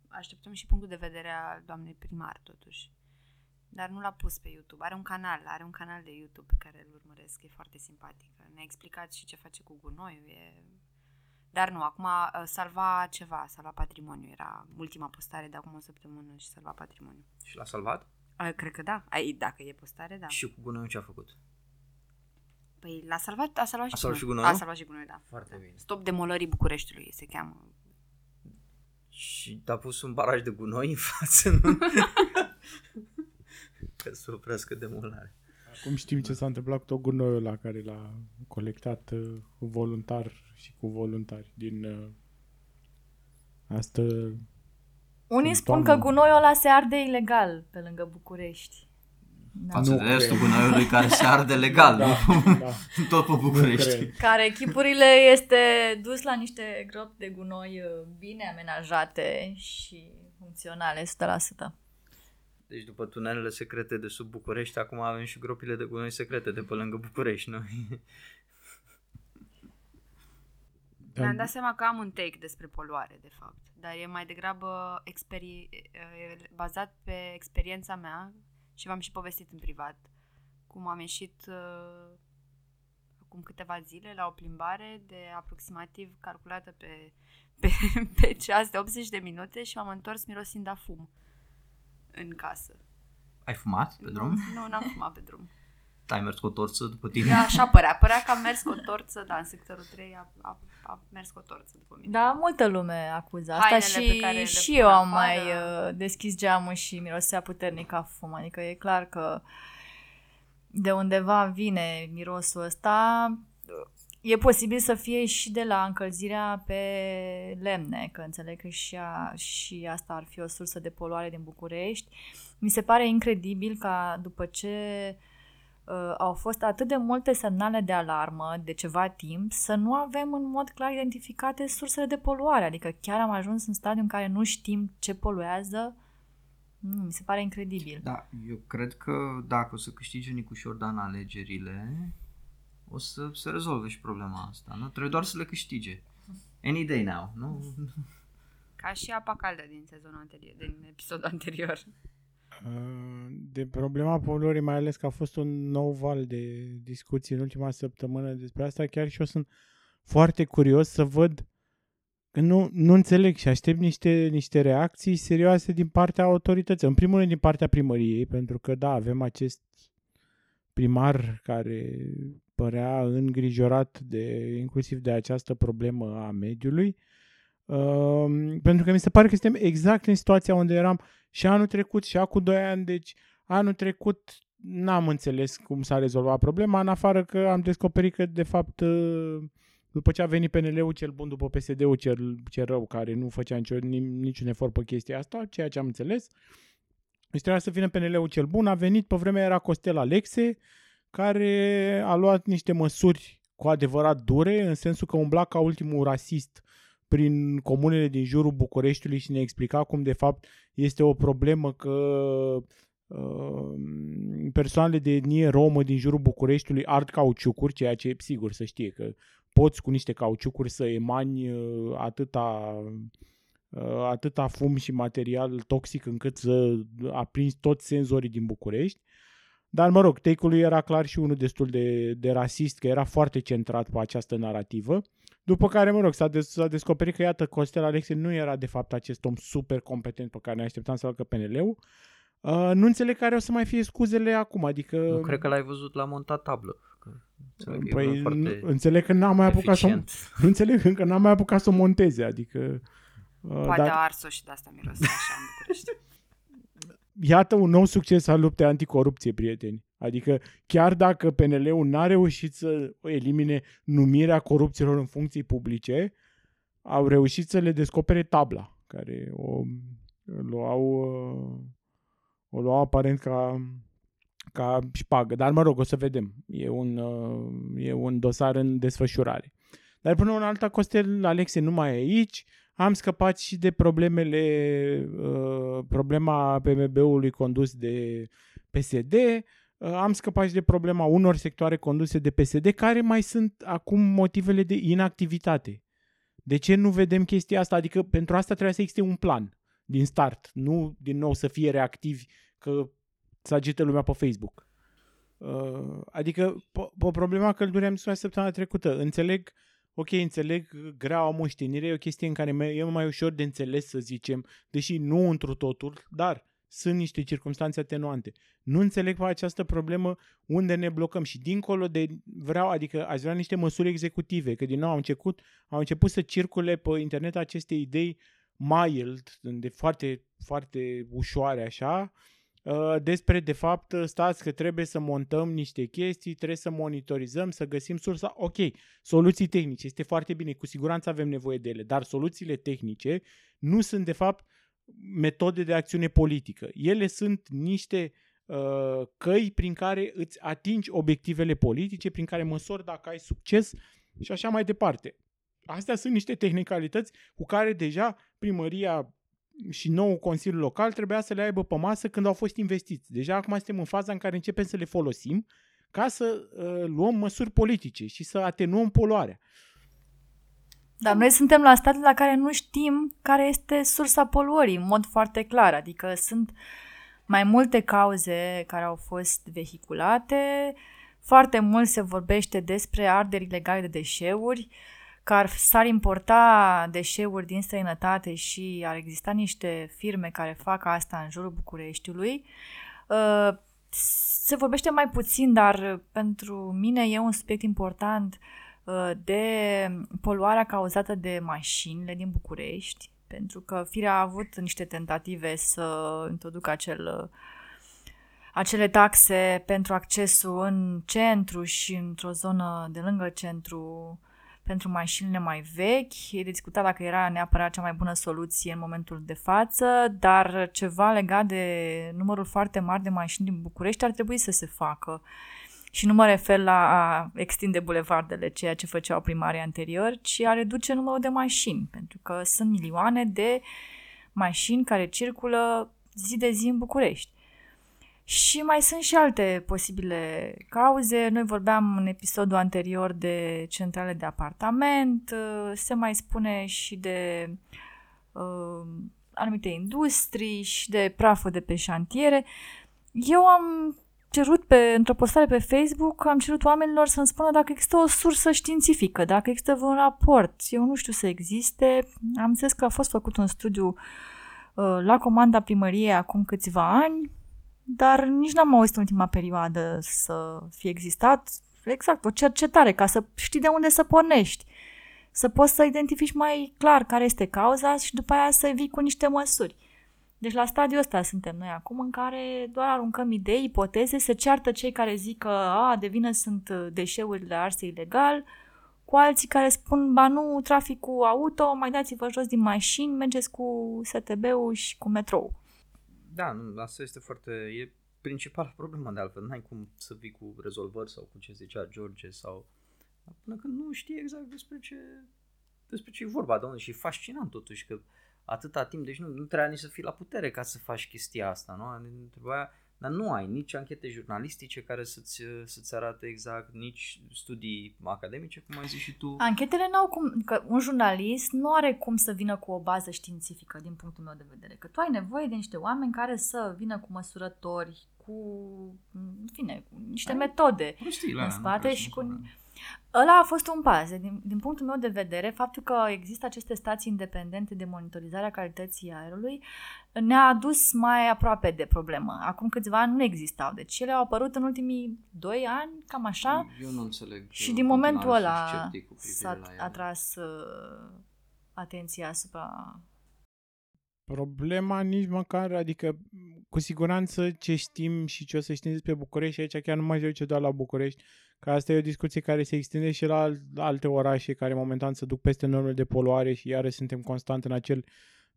așteptăm și punctul de vedere al doamnei primar, totuși. Dar nu l-a pus pe YouTube. Are un canal, are un canal de YouTube pe care îl urmăresc, e foarte simpatic. Ne-a explicat și ce face cu gunoiul, e... Dar nu, acum salva ceva, salva patrimoniu. Era ultima postare de acum o săptămână și salva patrimoniu. Și l-a salvat? A, cred că da. A, dacă e postare, da. Și cu gunoiul ce a făcut? Păi l-a salvat, a salvat și, a salvat gunoiul. și gunoiul. A salvat și gunoiul, da. Foarte bine. Stop demolării Bucureștiului, se cheamă. Și a pus un baraj de gunoi în față, nu? Că să oprească demolarea. Cum știm ce s-a întâmplat cu tot gunoiul ăla care l-a colectat voluntar și cu voluntari din uh, asta. Unii spun toamnă. Că gunoiul ăla se arde ilegal pe lângă București. Față de restul gunoiului care se arde legal, da, da. Tot pe București. Care chipurile este dus la niște gropi de gunoi bine amenajate și funcționale, o sută la sută. Deci după tunelele secrete de sub București, acum avem și gropile de gunoi secrete de pe lângă București, noi. Mi-am dat seama că am un take despre poluare, de fapt, dar e mai degrabă experi... bazat pe experiența mea și v-am și povestit în privat, cum am ieșit uh, acum câteva zile la o plimbare de aproximativ calculată pe, pe, pe ceas de optzeci de minute și m-am întors mirosind a fum în casă. Ai fumat pe drum? Nu, n-am fumat pe drum. Ai mers cu o torță după tine? Da, așa părea. Părea că am mers cu o torță, da, în sectorul trei a, a, a mers cu o torță după mine. Da, multă lume acuză asta. Hainele și, care și eu am afară. mai uh, deschis geamul și mirosea puternic a fum. Adică e clar că de undeva vine mirosul ăsta. E posibil să fie și de la încălzirea pe lemne, că înțeleg că și, a, și asta ar fi o sursă de poluare din București. Mi se pare incredibil că după ce Uh, au fost atât de multe semnale de alarmă de ceva timp, să nu avem în mod clar identificate sursele de poluare. Adică chiar am ajuns în stadiul în care nu știm ce poluează. Mm, mi se pare incredibil. Da, eu cred că dacă o să câștige Nicușor Dan alegerile, o să se rezolve și problema asta. Nu? Trebuie doar să le câștige. Any day now. Nu? Ca și apa caldă din sezonul anterior, din episodul anterior. De problema poluării, mai ales că a fost un nou val de discuții în ultima săptămână despre asta, chiar și eu sunt foarte curios să văd că nu, nu înțeleg și aștept niște, niște reacții serioase din partea autorității. În primul rând din partea primăriei, pentru că da, avem acest primar care părea îngrijorat de, inclusiv de această problemă a mediului. Uh, pentru că mi se pare că suntem exact în situația unde eram și anul trecut și acum doi ani, deci anul trecut n-am înțeles cum s-a rezolvat problema, în afară că am descoperit că de fapt după ce a venit P N L-ul cel bun, după P S D-ul cel, cel rău, care nu făcea niciun, niciun efort pe chestia asta, ceea ce am înțeles, deci trebuia să vină P N L-ul cel bun, a venit, pe vremea era Costel Alexe, care a luat niște măsuri cu adevărat dure, în sensul că umbla ca ultimul rasist prin comunele din jurul Bucureștiului și ne explica cum de fapt este o problemă că uh, persoanele de etnie romă din jurul Bucureștiului ard cauciucuri, ceea ce e sigur să știe că poți cu niște cauciucuri să emani uh, atâta, uh, atâta fum și material toxic încât să aprinzi toți senzorii din București. Dar mă rog, take-ul lui era clar și unul destul de, de rasist, că era foarte centrat pe această narativă. După care, mă rog, s-a, des- s-a descoperit că, iată, Costel Alexe nu era, de fapt, acest om super competent pe care ne așteptam să-l facă P N L-ul. Uh, nu înțeleg care o să mai fie scuzele acum, adică... Nu cred că l-ai văzut la montat tablă. Înțeleg, păi, n- înțeleg că n-am mai apucat să... Nu înțeleg încă, n-am mai apucat să o monteze, adică... Uh, Poate dar... ars-o și de asta miros așa în București. Iată un nou succes al luptei anticorupție, prieteni. Adică chiar dacă P N L-ul n-a reușit să elimine numirea corupților în funcții publice, au reușit să le descopere tabla, care o luau, o luau aparent ca, ca șpagă. Dar mă rog, o să vedem. E un, e un dosar în desfășurare. Dar până în alta, Costel Alexe nu mai e aici. Am scăpat și de problemele, uh, problema P M B-ului condus de P S D, uh, am scăpat și de problema unor sectoare conduse de P S D, care mai sunt acum motivele de inactivitate. De ce nu vedem chestia asta? Adică pentru asta trebuie să existe un plan din start, nu din nou să fie reactivi că să agite lumea pe Facebook. Uh, adică o problema căldurii am zis săptămâna trecută, înțeleg... Ok, înțeleg, greaua moștenire e o chestie în care e mai ușor de înțeles, să zicem, deși nu întru totul, dar sunt niște circumstanțe atenuante. Nu înțeleg pe această problemă unde ne blocăm și dincolo de vreau, adică aș vrea niște măsuri executive, că din nou au început, au început să circule pe internet aceste idei mild, de foarte, foarte ușoare așa, despre, de fapt, stați că trebuie să montăm niște chestii, trebuie să monitorizăm, să găsim sursa. Ok, soluții tehnice, este foarte bine, cu siguranță avem nevoie de ele, dar soluțiile tehnice nu sunt, de fapt, metode de acțiune politică. Ele sunt niște uh, căi prin care îți atingi obiectivele politice, prin care măsori dacă ai succes și așa mai departe. Astea sunt niște tehnicalități cu care deja primăria și nou Consiliul Local trebuia să le aibă pe masă când au fost investiți. Deja acum suntem în faza în care începem să le folosim ca să uh, luăm măsuri politice și să atenuăm poluarea. Dar noi suntem la state la care nu știm care este sursa poluării, în mod foarte clar. Adică sunt mai multe cauze care au fost vehiculate, foarte mult se vorbește despre arderi ilegale de deșeuri, că ar, s-ar importa deșeuri din străinătate și ar exista niște firme care fac asta în jurul Bucureștiului. Se vorbește mai puțin, dar pentru mine e un subiect important, de poluarea cauzată de mașinile din București, pentru că Firea a avut niște tentative să introducă acel, acele taxe pentru accesul în centru și într-o zonă de lângă centru pentru mașinile mai vechi. E de discutat dacă era neapărat cea mai bună soluție în momentul de față, dar ceva legat de numărul foarte mare de mașini din București ar trebui să se facă. Și nu mă refer la a extinde bulevardele, ceea ce făceau primarii anterior, ci a reduce numărul de mașini, pentru că sunt milioane de mașini care circulă zi de zi în București. Și mai sunt și alte posibile cauze. Noi vorbeam în episodul anterior de centrale de apartament, se mai spune și de uh, anumite industrii și de praful de pe șantiere. Eu am cerut pe, într-o postare pe Facebook, am cerut oamenilor să-mi spună dacă există o sursă științifică, dacă există vreun raport. Eu nu știu să existe. Am zis că a fost făcut un studiu uh, la comanda primăriei acum câțiva ani, dar nici n-am auzit în ultima perioadă să fie existat. Exact, o cercetare, ca să știi de unde să pornești, să poți să identifici mai clar care este cauza și după aia să vii cu niște măsuri. Deci la stadiul ăsta suntem noi acum, în care doar aruncăm idei, ipoteze, se ceartă cei care zic că a, de vină sunt deșeurile arse ilegal, cu alții care spun, ba nu, traficul auto, mai dați-vă jos din mașini, mergeți cu S T B-ul și cu metrou. Da, asta este foarte, e principala problemă de altfel, n-ai cum să vii cu rezolvări sau cu ce zicea George sau, până când nu știi exact despre ce, despre ce e vorba, doamne, și e fascinant totuși că atâta timp, deci nu, nu trebuia nici să fii la putere ca să faci chestia asta, nu? Nu trebuia, dar nu ai nici anchete jurnalistice care să-ți, să-ți arate exact, nici studii academice, cum ai zis și tu. Anchetele n-au cum, că un jurnalist nu are cum să vină cu o bază științifică, din punctul meu de vedere, că tu ai nevoie de niște oameni care să vină cu măsurători, cu, în fine, cu niște ai metode prostii, în spate și cu... Mea. Ăla a fost un pas. Din, din punctul meu de vedere, faptul că există aceste stații independente de monitorizare a calității aerului ne-a adus mai aproape de problemă. Acum câțiva ani nu existau, deci ele au apărut în ultimii doi ani, cam așa. Eu nu înțeleg. Și din momentul ăla s-a atras atenția asupra... Problema nici măcar, adică cu siguranță ce știm și ce o să știm despre București, aici chiar nu mai zice doar la București, că asta e o discuție care se extinde și la alte orașe care momentan se duc peste normele de poluare și iarăși suntem constant în acel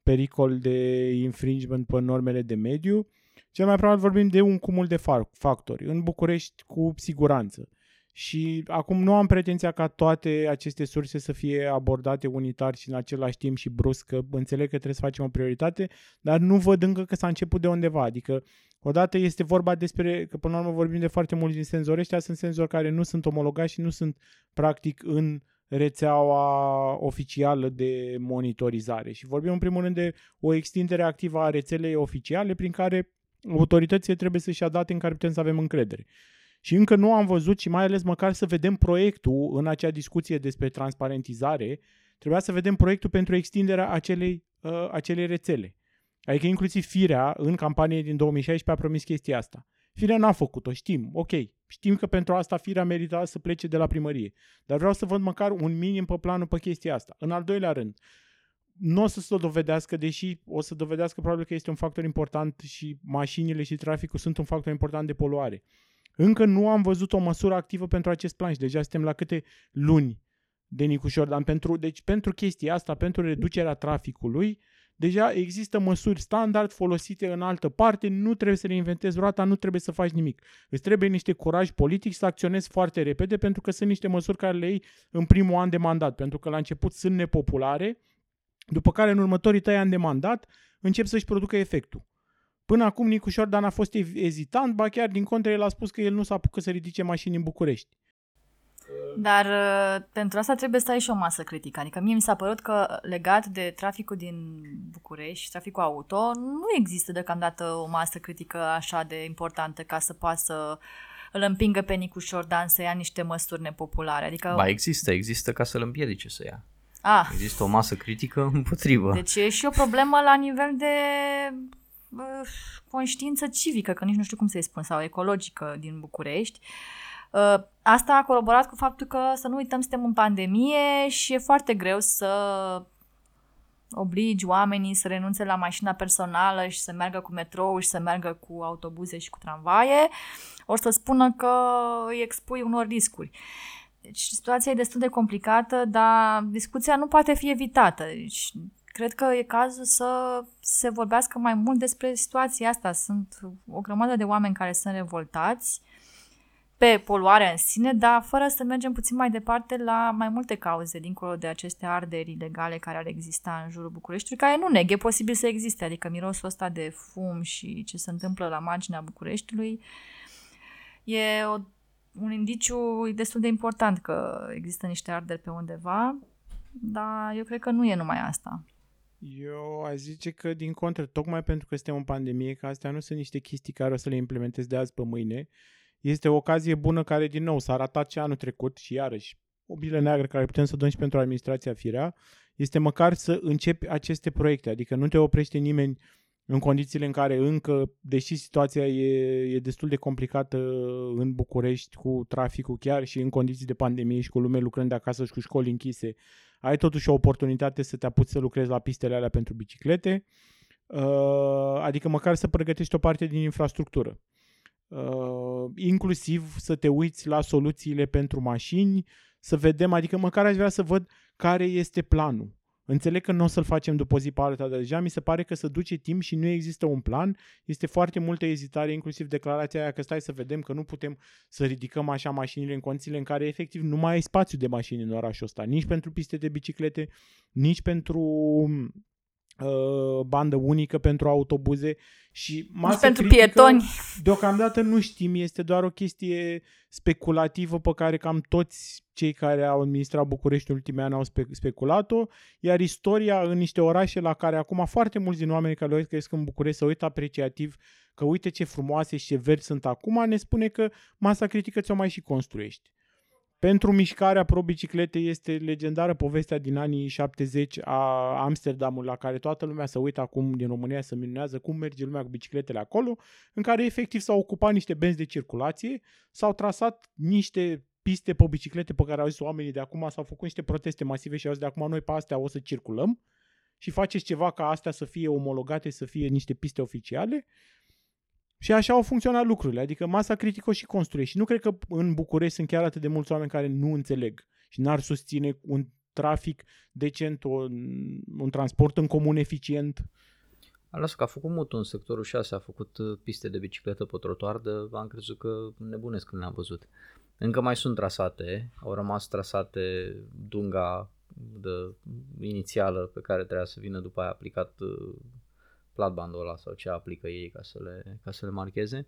pericol de infringement pe normele de mediu. Cel mai probabil vorbim de un cumul de factori, în București cu siguranță. Și acum nu am pretenția ca toate aceste surse să fie abordate unitar și în același timp și brusc, că înțeleg că trebuie să facem o prioritate, dar nu văd încă că s-a început de undeva. Adică odată este vorba despre, că până la urmă vorbim de foarte mulți din senzori, ăștia sunt senzori care nu sunt omologați și nu sunt practic în rețeaua oficială de monitorizare. Și vorbim în primul rând de o extindere activă a rețelei oficiale prin care autoritățile trebuie să-și ia date în care putem să avem încredere. Și încă nu am văzut și mai ales măcar să vedem proiectul în acea discuție despre transparentizare, trebuia să vedem proiectul pentru extinderea acelei, uh, acelei rețele. Adică inclusiv Firea, în campanie din două mii șaisprezece, a promis chestia asta. Firea n-a făcut-o, știm, ok, știm că pentru asta Firea merita să plece de la primărie, dar vreau să văd măcar un minim pe planul pe chestia asta. În al doilea rând, nu o să se dovedească, deși o să dovedească probabil că este un factor important și mașinile și traficul sunt un factor important de poluare. Încă nu am văzut o măsură activă pentru acest plan și deja suntem la câte luni de Nicușor Dan. Pentru, deci pentru chestia asta, pentru reducerea traficului, Deja există măsuri standard folosite în altă parte, nu trebuie să reinventezi roata, nu trebuie să faci nimic. Îți trebuie niște curaj politic să acționezi foarte repede, pentru că sunt niște măsuri care le iei în primul an de mandat, pentru că la început sunt nepopulare, după care în următorii trei ani de mandat încep să-și producă efectul. Până acum Nicușor Dan a fost ezitant, ba chiar din contră el a spus că el nu s-a apucat să ridice mașini în București. Dar pentru asta trebuie să ai și o masă critică. Adică mie mi s-a părut că legat de traficul din București, traficul auto, nu există deocamdată o masă critică așa de importantă ca să poată să îl împingă pe Nicușor Dan să ia niște măsuri nepopulare. Adică... Ba există, există ca să îl împiedice să ia. Ah. Există o masă critică împotrivă. Deci e și o problemă la nivel de... conștiință civică, că nici nu știu cum să-i spun, sau ecologică din București. Asta a colaborat cu faptul că, să nu uităm, suntem în pandemie și e foarte greu să obligi oamenii să renunțe la mașina personală și să meargă cu metrou și să meargă cu autobuze și cu tramvaie, ori să spună că îi expui unor riscuri. Deci situația e destul de complicată, dar discuția nu poate fi evitată. Deci cred că e cazul să se vorbească mai mult despre situația asta. Sunt o grămadă de oameni care sunt revoltați pe poluarea în sine, dar fără să mergem puțin mai departe la mai multe cauze, dincolo de aceste arderi ilegale care ar exista în jurul Bucureștiului, care nu neg, e posibil să existe. Adică mirosul ăsta de fum și ce se întâmplă la marginea Bucureștiului e o, un indiciu destul de important că există niște arderi pe undeva, dar eu cred că nu e numai asta. Eu aș zice că, din contră, tocmai pentru că suntem în pandemie, că astea nu sunt niște chestii care o să le implementezi de azi pe mâine, este o ocazie bună care, din nou, s-a ratat și anul trecut și iarăși o bilă neagră care putem să dăm și pentru administrația Firea, este măcar să începi aceste proiecte, adică nu te oprește nimeni în condițiile în care încă, deși situația e, e destul de complicată în București cu traficul chiar și în condiții de pandemie și cu lume lucrând de acasă și cu școli închise, ai totuși o oportunitate să te apuci să lucrezi la pistele alea pentru biciclete, adică măcar să pregătești o parte din infrastructură. Inclusiv să te uiți la soluțiile pentru mașini, să vedem, adică măcar aș vrea să văd care este planul. Înțeleg că nu o să-l facem după zi pe alta, dar deja mi se pare că se duce timp și nu există un plan. Este foarte multă ezitare, inclusiv declarația aia că stai să vedem, că nu putem să ridicăm așa mașinile în condițiile în care efectiv nu mai ai spațiu de mașini în orașul ăsta, nici pentru piste de biciclete, nici pentru uh, bandă unică, pentru autobuze și masă pentru critică, pietoni. Deocamdată nu știm, este doar o chestie speculativă pe care cam toți cei care au administrat București în ultimii ani au speculat-o, iar istoria în niște orașe la care acum foarte mulți din oamenii care le cresc în București se uită apreciativ că uite ce frumoase și ce verzi sunt acum, ne spune că masa critică ți-o mai și construiești. Pentru mișcarea pro-biciclete este legendară povestea din anii șaptezeci a Amsterdamului, la care toată lumea se uită acum din România să minunează cum merge lumea cu bicicletele acolo, în care efectiv s-au ocupat niște benzi de circulație, s-au trasat niște piste pe biciclete pe care au zis oamenii de acum, s-au făcut niște proteste masive și au zis de acum noi pe astea o să circulăm și faceți ceva ca astea să fie omologate, să fie niște piste oficiale. Și așa au funcționat lucrurile, adică masa critică o și construiește. Și nu cred că în București sunt chiar atât de mulți oameni care nu înțeleg și n-ar susține un trafic decent, un, un transport în comun eficient. Lasă că a făcut mult în sectorul șase, a făcut piste de bicicletă pe trotuar, dar am crezut că nebunesc când le-am văzut. Încă mai sunt trasate, au rămas trasate dunga de inițială pe care trebuia să vină după aia aplicat platbandul ăla sau ce aplică ei ca să le, ca să le marcheze.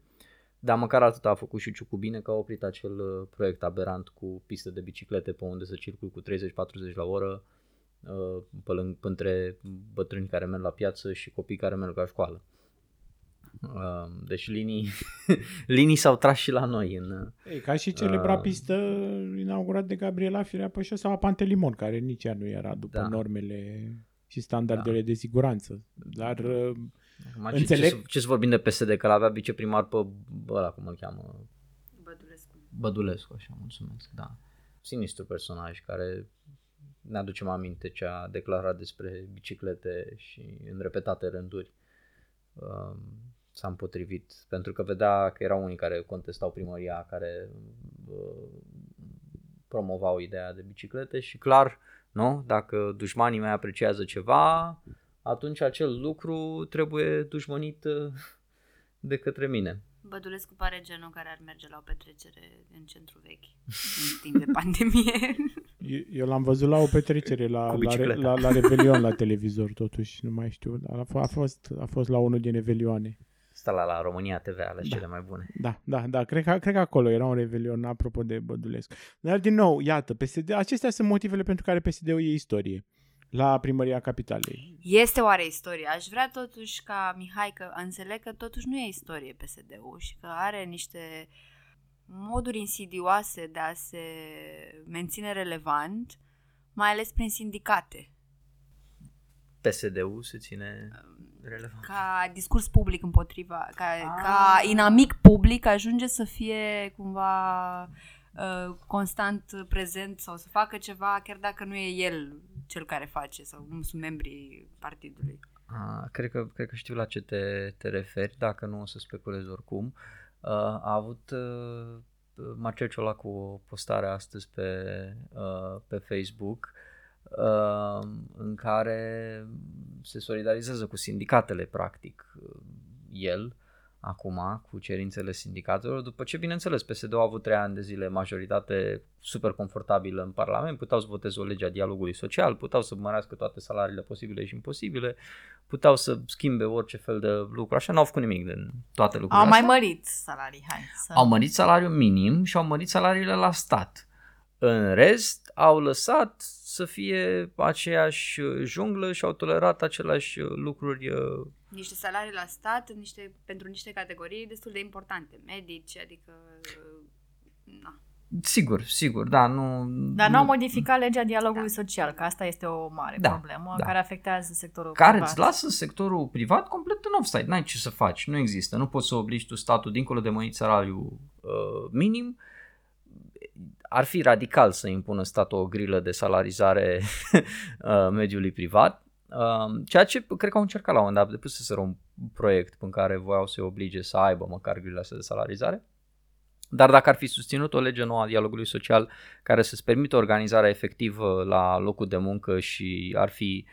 Dar măcar atât a făcut și Ciucu bine că a oprit acel proiect aberant cu piste de biciclete pe unde se circul cu treizeci patruzeci la oră pe lângă, între bătrâni care merg la piață și copii care merg la școală. Deci linii, linii s-au tras și la noi. În, Ei, ca și celebra uh, pistă inaugurat de Gabriela Firea pe șoseaua Pantelimon, care nici ea nu era după da. normele și standardele da. de siguranță. Dar acum, înțeleg... Ce-ți vorbim de P S D? Că l-avea viceprimar pe ăla, cum îl cheamă? Bădulescu. Bădulescu, așa, mulțumesc, da. Sinistru personaj care ne aducem aminte ce a declarat despre biciclete și în repetate rânduri um, s-a împotrivit, pentru că vedea că erau unii care contestau primăria, care uh, promovau ideea de biciclete și clar, nu? Dacă dușmanii mei apreciază ceva, atunci acel lucru trebuie dușmănit de către mine. Bădulescu pare genul care ar merge la o petrecere în centru vechi în timp de pandemie. Eu, eu l-am văzut la o petrecere, la, la, la, la, la Revelion la televizor, totuși, nu mai știu. A, a, fost, a fost la unul din Revelioane. Sta la, la România T V, ales da, cele mai bune. Da, da, da, cred că, cred că acolo era un Revelion, apropo de Bădulescu. Dar din nou, iată, P S D, acestea sunt motivele pentru care P S D-ul e istorie. La Primăria Capitalei. Este oare istorie? Aș vrea totuși ca Mihai, că înțeleg că totuși nu e istorie P S D-ul și că are niște moduri insidioase de a se menține relevant, mai ales prin sindicate. P S D-ul se ține relevant. Ca discurs public împotriva, ca, ah. ca inamic public ajunge să fie cumva uh, constant prezent sau să facă ceva, chiar dacă nu e el cel care face sau nu sunt membrii partidului. A, cred că, cred că știu la ce te, te referi, dacă nu o să speculez oricum. A avut Marcel Ciolacu o postare astăzi pe, pe Facebook în care se solidarizează cu sindicatele, practic, el acum, cu cerințele sindicatelor, după ce, bineînțeles, P S D-ul a avut trei ani de zile majoritate super confortabilă în Parlament, puteau să voteze o lege a dialogului social, puteau să mărească toate salariile posibile și imposibile, puteau să schimbe orice fel de lucru, așa, n-au făcut nimic din toate lucrurile. Au mai mărit salarii, hai să... Au mărit salariul minim și au mărit salariile la stat. În rest, au lăsat să fie aceeași junglă și au tolerat aceleași lucruri. Niște salarii la stat, niște, pentru niște categorii destul de importante, medici, adică... Na. Sigur, sigur, da, nu... Dar nu au modificat legea dialogului da. social, că asta este o mare da, problemă, da. care afectează sectorul care privat. Care îți lasă sectorul privat complet în offside, n-ai ce să faci, nu există, nu poți să obligi tu statul dincolo de mărit salariul uh, minim. Ar fi radical să impună statul o grilă de salarizare mediului privat, ceea ce cred că au încercat la un moment dat, depus să se un proiect în care voiau să-i oblige să aibă măcar grila asta de salarizare, dar dacă ar fi susținut o lege nouă a dialogului social care să-ți permită organizarea efectivă la locul de muncă și ar fi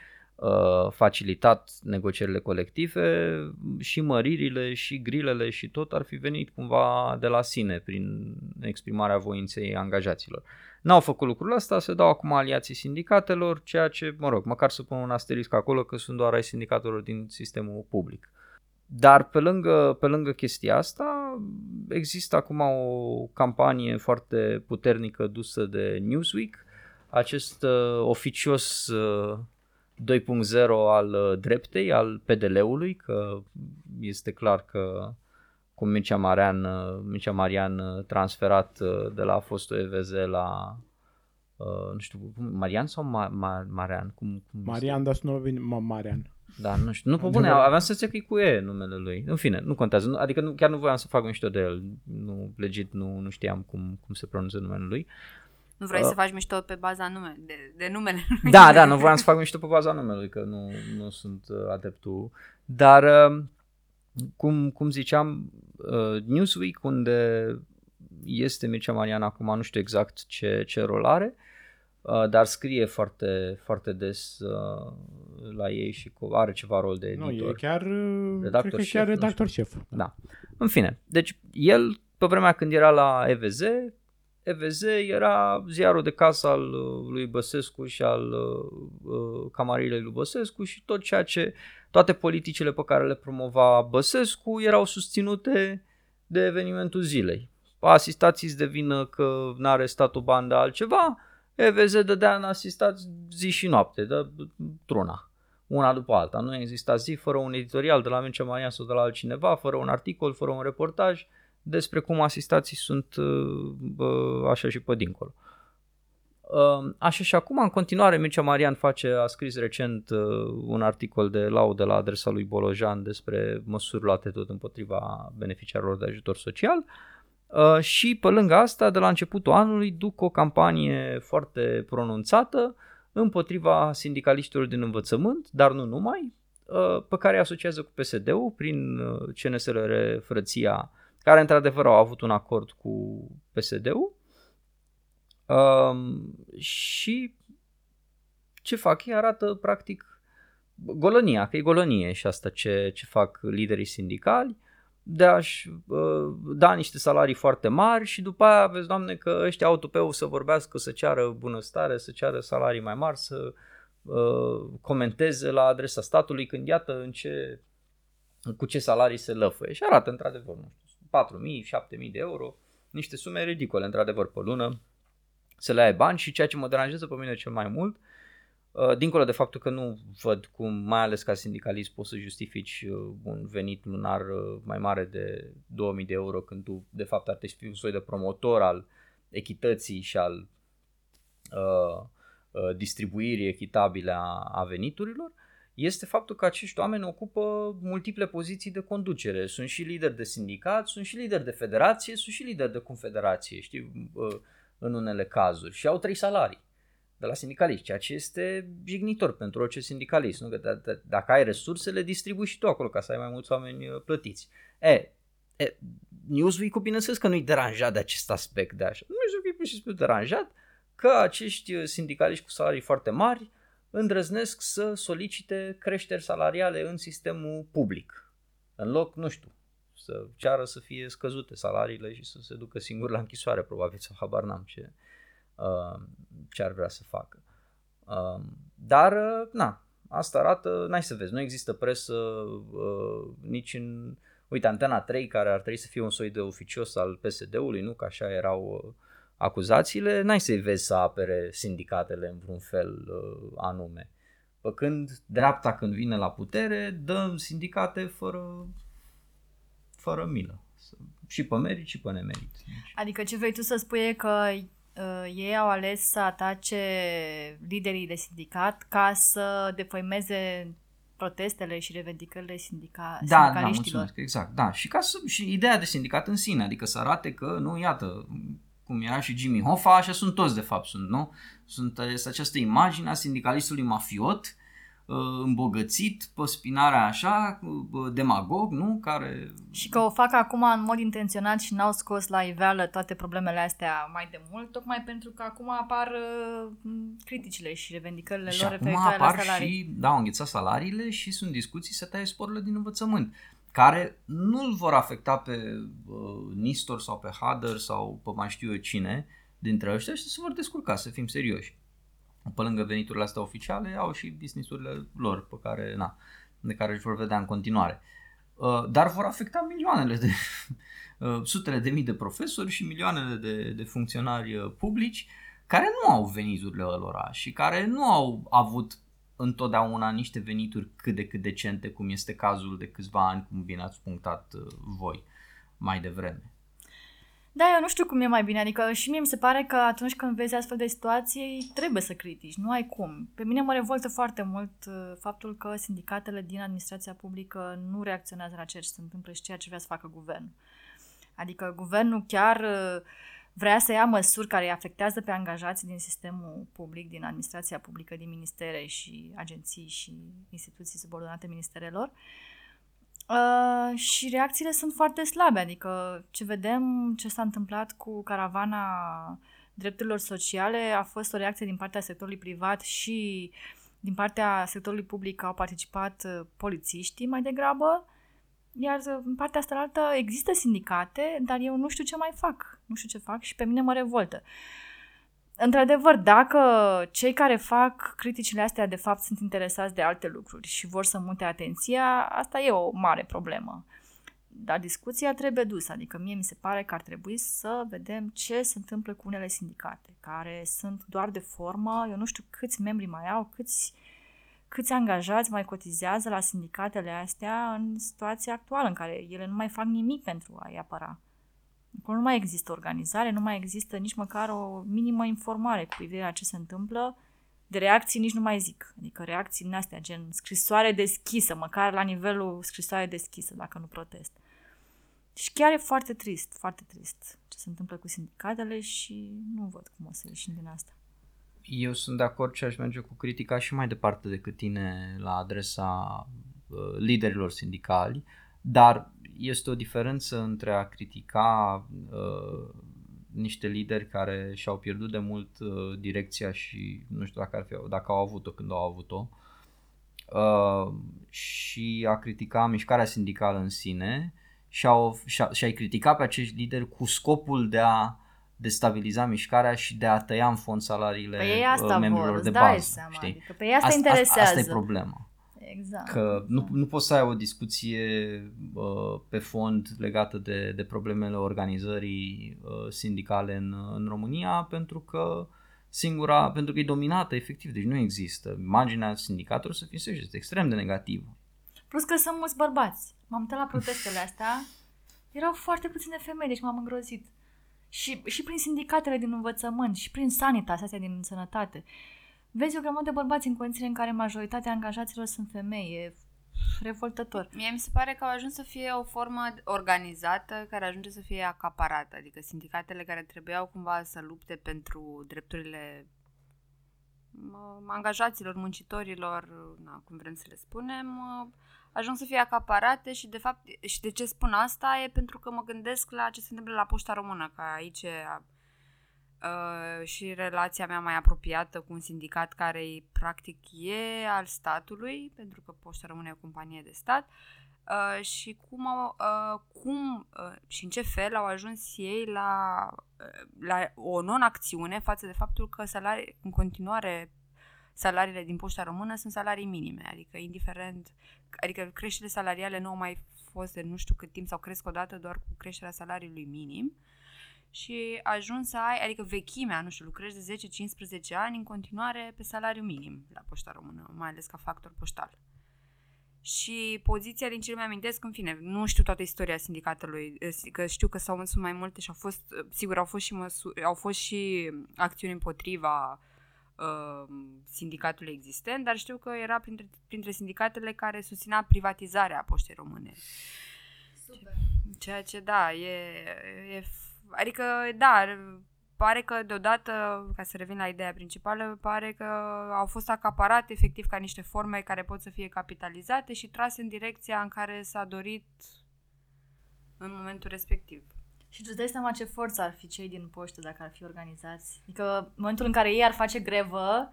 facilitat negocierile colective, și măririle și grilele și tot ar fi venit cumva de la sine prin exprimarea voinței angajaților. N-au făcut lucrul ăsta, se dau acum aliații sindicatelor, ceea ce, mă rog, măcar să pun un asterisc acolo că sunt doar ai sindicatelor din sistemul public. Dar pe lângă, pe lângă chestia asta există acum o campanie foarte puternică dusă de Newsweek, acest uh, oficios uh, doi punct zero al dreptei, al P D L-ului, că este clar că cum Mircea Marian, Mircea Marian transferat de la fostul E V Z la, nu știu, Marian sau Ma- Ma- Marian? Cum, cum Marian, dar nu vine Marian. Da, nu știu, nu pe bune, aveam să zic că e cu E numele lui, în fine, nu contează, adică nu, chiar nu voiam să fac mișto de el, nu, legit nu, nu știam cum, cum se pronunță numele lui. Nu vrei uh, să faci mișto pe baza nume, de, de numele lui. Da, da, nu voiam să fac mișto pe baza numelui, că nu, nu sunt adeptul. Dar, cum, cum ziceam, Newsweek, unde este Mircea Marian acum, nu știu exact ce, ce rol are, dar scrie foarte, foarte des la ei și are ceva rol de editor. Nu, e chiar redactor, cred că șef, chiar redactor șef. Da. În fine, deci el, pe vremea când era la E V Z, E V Z era ziarul de casă al lui Băsescu și al uh, camarilei lui Băsescu și tot ceea ce, toate politicile pe care le promova Băsescu erau susținute de evenimentul zilei. Asistații-ți de vină că n-are statul bani de altceva, E V Z dădea în asistați zi și noapte, de truna, una după alta. Nu exista zi fără un editorial de la Mircea Marian sau de la altcineva, fără un articol, fără un reportaj, despre cum asistații sunt bă, așa și pe dincolo. Așa și acum, în continuare, Mircea Marian face, a scris recent un articol de laudă la adresa lui Bolojan despre măsuri luate tot împotriva beneficiarilor de ajutor social și pe lângă asta, de la începutul anului, duc o campanie foarte pronunțată împotriva sindicaliștilor din învățământ, dar nu numai, pe care îi asociază cu P S D-ul prin C N S L R Frăția, care într-adevăr au avut un acord cu P S D-ul um, și ce fac? Ei arată practic golonia, că e golonie și asta ce, ce fac liderii sindicali, de a-și uh, da niște salarii foarte mari și după aia vezi, Doamne, că ăștia au tupeu să vorbească, să ceară bunăstare, să ceară salarii mai mari, să uh, comenteze la adresa statului când iată în ce, cu ce salarii se lăfăie. Și arată într-adevăr patru mii, șapte mii de euro, niște sume ridicole într-adevăr pe lună să le ai bani. Și ceea ce mă deranjează pe mine cel mai mult, dincolo de faptul că nu văd cum, mai ales ca sindicalist, poți să justifici un venit lunar mai mare de două mii de euro când tu de fapt ar trebui să fii un soi de promotor al echității și al uh, uh, distribuirii echitabile a, a veniturilor, este faptul că acești oameni ocupă multiple poziții de conducere. Sunt și lideri de sindicat, sunt și lideri de federație, sunt și lideri de confederație, știi, uh, în unele cazuri, și au trei salarii de la sindicaliști, ceea ce este jignitor pentru orice sindicalist, nu? Că d- d- dacă ai resursele, distribui și tu acolo ca să ai mai mulți oameni plătiți. E, e Newsweek-ul, bineînțeles că nu-i deranjat de acest aspect de așa. Newsweek-ul e pur și simplu deranjat că acești sindicaliști cu salarii foarte mari îndrăznesc să solicite creșteri salariale în sistemul public, în loc, nu știu, să ceară să fie scăzute salariile și să se ducă singuri la închisoare, probabil, sau habar n-am ce... ce ar vrea să facă. Dar, na, asta arată, n-ai să vezi, nu există presă nici în... Uite, Antena trei, care ar trebui să fie un soi de oficios al P S D-ului, nu? Că așa erau acuzațiile, n-ai să-i vezi să apere sindicatele în vreun fel anume. Păcând, dreapta când vine la putere, dă sindicate fără, fără milă. Și pe merit, și pe nemerit. Adică ce vrei tu să spui e că Uh, ei au ales să atace liderii de sindicat ca să defăimeze protestele și revendicările sindica- da, sindicaliștilor. Da, mulțumesc, exact. Da. Și, ca să, și ideea de sindicat în sine, adică să arate că, nu, iată, cum era și Jimmy Hoffa, așa sunt toți de fapt, sunt, nu? Sunt, este această imagine a sindicalistului mafiot, îmbogățit, pe spinarea așa, demagog, nu? Care... Și că o fac acum în mod intenționat și n-au scos la iveală toate problemele astea mai de mult, tocmai pentru că acum apar criticile și revendicările și lor referitoare la salarii. Și da, au înghețat salariile și sunt discuții să taie sporurile din învățământ, care nu-l vor afecta pe uh, Nistor sau pe Hader sau pe mai știu eu cine dintre ăștia, și se vor descurca, să fim serioși. Pe lângă veniturile astea oficiale, au și business-urile lor pe care, na, de care își vor vedea în continuare. Dar vor afecta milioanele de, sutele de mii de profesori și milioanele de, de funcționari publici care nu au veniturile lor și care nu au avut întotdeauna niște venituri cât de cât decente, cum este cazul de câțiva ani, cum bine ați punctat voi mai devreme. Da, eu nu știu cum e mai bine, adică și mie mi se pare că atunci când vezi astfel de situații trebuie să critici, nu ai cum. Pe mine mă revoltă foarte mult faptul că sindicatele din administrația publică nu reacționează la ceea ce se întâmplă și ceea ce vrea să facă guvernul. Adică guvernul chiar vrea să ia măsuri care îi afectează pe angajații din sistemul public, din administrația publică, din ministere și agenții și instituții subordonate ministerelor. Uh, și reacțiile sunt foarte slabe, adică ce vedem, ce s-a întâmplat cu caravana drepturilor sociale a fost o reacție din partea sectorului privat și din partea sectorului public au participat polițiștii mai degrabă, iar în partea asta altă există sindicate, dar eu nu știu ce mai fac, nu știu ce fac și pe mine mă revoltă. Într-adevăr, dacă cei care fac criticile astea de fapt sunt interesați de alte lucruri și vor să mute atenția, asta e o mare problemă. Dar discuția trebuie dusă, adică mie mi se pare că ar trebui să vedem ce se întâmplă cu unele sindicate, care sunt doar de formă, eu nu știu câți membri mai au, câți, câți angajați mai cotizează la sindicatele astea în situația actuală în care ele nu mai fac nimic pentru a-i apăra. Acolo nu mai există organizare, nu mai există nici măcar o minimă informare cu privire la ce se întâmplă. De reacții nici nu mai zic. Adică reacții din astea, gen scrisoare deschisă, măcar la nivelul scrisoare deschisă, dacă nu protest. Și chiar e foarte trist, foarte trist ce se întâmplă cu sindicatele și nu văd cum o să ieșim din asta. Eu sunt de acord și aș merge cu critica și mai departe decât tine la adresa liderilor sindicali, dar este o diferență între a critica uh, niște lideri care și-au pierdut de mult uh, direcția și nu știu dacă, ar fi, dacă au avut-o când au avut-o uh, și a critica mișcarea sindicală în sine și a, și a, și a criticat pe acești lideri cu scopul de a destabiliza mișcarea și de a tăia în fond salariile păi asta membrilor vor, de bază. Seama, știi? Adică pe ei asta, asta interesează. Asta e problema. Exact. Că nu, nu poți să ai o discuție uh, pe fond legată de, de problemele organizării uh, sindicale în, în România, pentru că singura, pentru că e dominată efectiv, deci nu există. Imaginea sindicatelor să fie serios, este extrem de negativă. Plus că sunt mulți bărbați. M-am uitat la protestele astea, erau foarte puține femei, deci m-am îngrozit. Și, și prin sindicatele din învățământ, și prin sanitas, astea din sănătate. Vezi o grămadă de bărbați în condițiile în care majoritatea angajaților sunt femei. E revoltător. Mie mi se pare că au ajuns să fie o formă organizată care ajunge să fie acaparată. Adică sindicatele care trebuiau cumva să lupte pentru drepturile angajaților, muncitorilor, na, cum vrem să le spunem, ajung să fie acaparate și de fapt, și de ce spun asta e pentru că mă gândesc la ce se întâmplă la Poșta Română, că aici e Uh, și relația mea mai apropiată cu un sindicat care practic e al statului, pentru că Poșta Română e o companie de stat, uh, și cum, au, uh, cum uh, și în ce fel au ajuns ei la, uh, la o non-acțiune față de faptul că salarii, în continuare salariile din Poșta Română sunt salarii minime, adică indiferent, adică creșterile salariale nu au mai fost de nu știu cât timp sau cresc odată doar cu creșterea salariului minim. Și ajungi să ai, adică vechimea, nu știu, lucrezi de zece cincisprezece ani în continuare pe salariu minim la Poșta Română, mai ales ca factor poștal. Și poziția din ce îmi amintesc, în fine, nu știu toată istoria sindicatelui, că știu că s-au măsut mai multe și au fost, sigur, au fost și, măsuri, au fost și acțiuni împotriva uh, sindicatului existent, dar știu că era printre, printre sindicatele care susținea privatizarea Poștei Române. Super. Ceea ce, da, e... e Adică, da, pare că deodată, ca să revin la ideea principală, pare că au fost acaparate efectiv ca niște forme care pot să fie capitalizate și trase în direcția în care s-a dorit în momentul respectiv. Și tu-ți dai seama ce forță ar fi cei din poștă dacă ar fi organizați? Adică în momentul în care ei ar face grevă,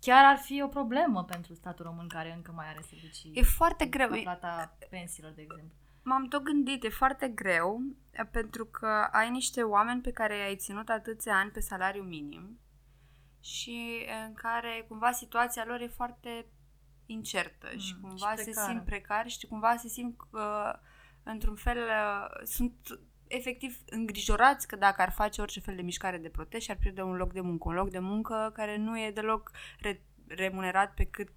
chiar ar fi o problemă pentru statul român care încă mai are servicii. E foarte greu. Plata pensiilor, de exemplu. M-am tot gândit, e foarte greu, pentru că ai niște oameni pe care i-ai ținut atâția ani pe salariu minim și în care cumva situația lor e foarte incertă mm, și cumva și se simt precari și cumva se simt că într-un fel sunt efectiv îngrijorați că dacă ar face orice fel de mișcare de protest și ar pierde un loc de muncă, un loc de muncă care nu e deloc re- remunerat pe cât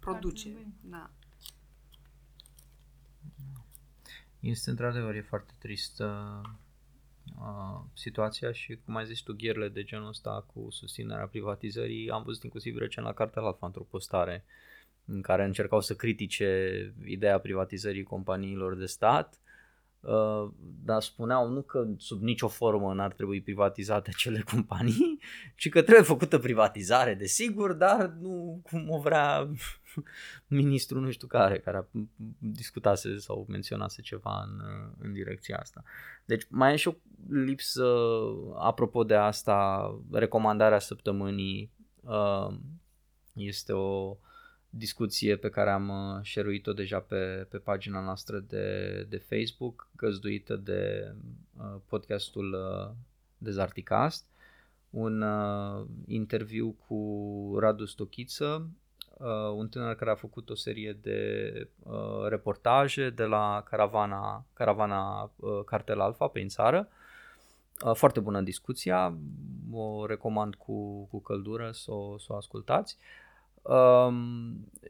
produce. Da. Este într-adevăr, e foarte tristă uh, situația și, cum ai zis tu, gherle de genul ăsta cu susținerea privatizării, am văzut inclusiv recent la Cartea Alfa într-o postare în care încercau să critice ideea privatizării companiilor de stat, uh, dar spuneau nu că sub nicio formă n-ar trebui privatizate acele companii, ci că trebuie făcută privatizare, desigur, dar nu cum o vrea... ministrul nu știu care, care discutase sau menționase ceva în, în direcția asta. Deci mai e și o lipsă, apropo de asta, recomandarea săptămânii este o discuție pe care am share-uit-o deja pe, pe pagina noastră de, de Facebook, găzduită de podcastul Dezarticast, un interviu cu Radu Stochiță, Uh, un tânăr care a făcut o serie de uh, reportaje de la caravana, caravana uh, Cartel Alfa pe în țară. Uh, foarte bună discuția, o recomand cu, cu căldură să o, să o ascultați. Uh,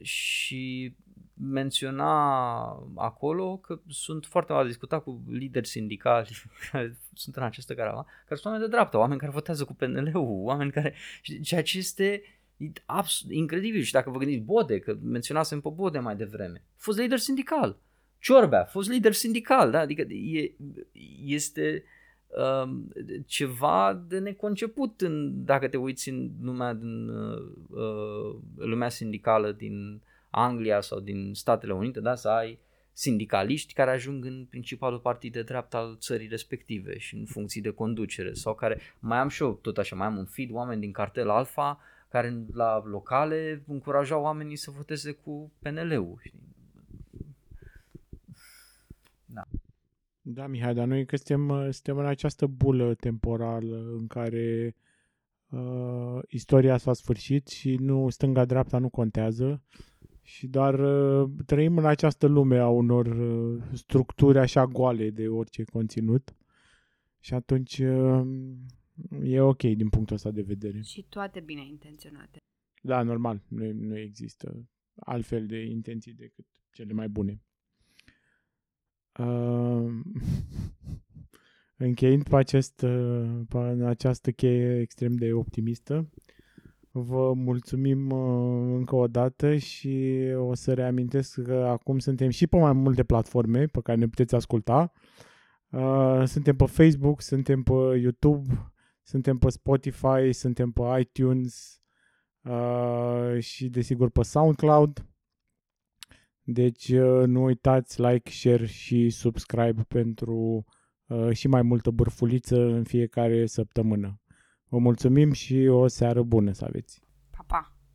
și menționa acolo că sunt foarte mult discutat cu lideri sindicali care sunt în această caravană, care sunt oameni de dreapta, oameni care votează cu P N L-ul, oameni care... ceea ce este... E absolut incredibil. Și dacă vă gândiți Bode, că menționasem pe Bode mai devreme, fost lider sindical. Ciorbea, fost lider sindical, da? Adică e, este um, ceva de neconceput în, dacă te uiți în lumea, din, uh, lumea sindicală din Anglia sau din Statele Unite, da? Să ai sindicaliști care ajung în principalul partid de dreapta al țării respective și în funcții de conducere sau care, mai am și eu tot așa, mai am un feed, oameni din Cartel Alfa care la locale încurajau oamenii să voteze cu P N L-ul. Da. Da, Mihai, dar noi că suntem, suntem în această bulă temporală în care uh, istoria s-a sfârșit și nu stânga-dreapta nu contează și doar uh, trăim în această lume a unor uh, structuri așa goale de orice conținut și atunci uh, e ok din punctul ăsta de vedere. Și toate bine intenționate. Da, normal, nu, nu există altfel de intenții decât cele mai bune. Uh, încheiind pe, acest, pe această cheie extrem de optimistă, vă mulțumim încă o dată și o să reamintesc că acum suntem și pe mai multe platforme pe care ne puteți asculta. Uh, suntem pe Facebook, suntem pe YouTube, suntem pe Spotify, suntem pe iTunes uh, și desigur pe SoundCloud. Deci nu uitați like, share și subscribe pentru uh, și mai multă bârfuliță în fiecare săptămână. Vă mulțumim și o seară bună să aveți!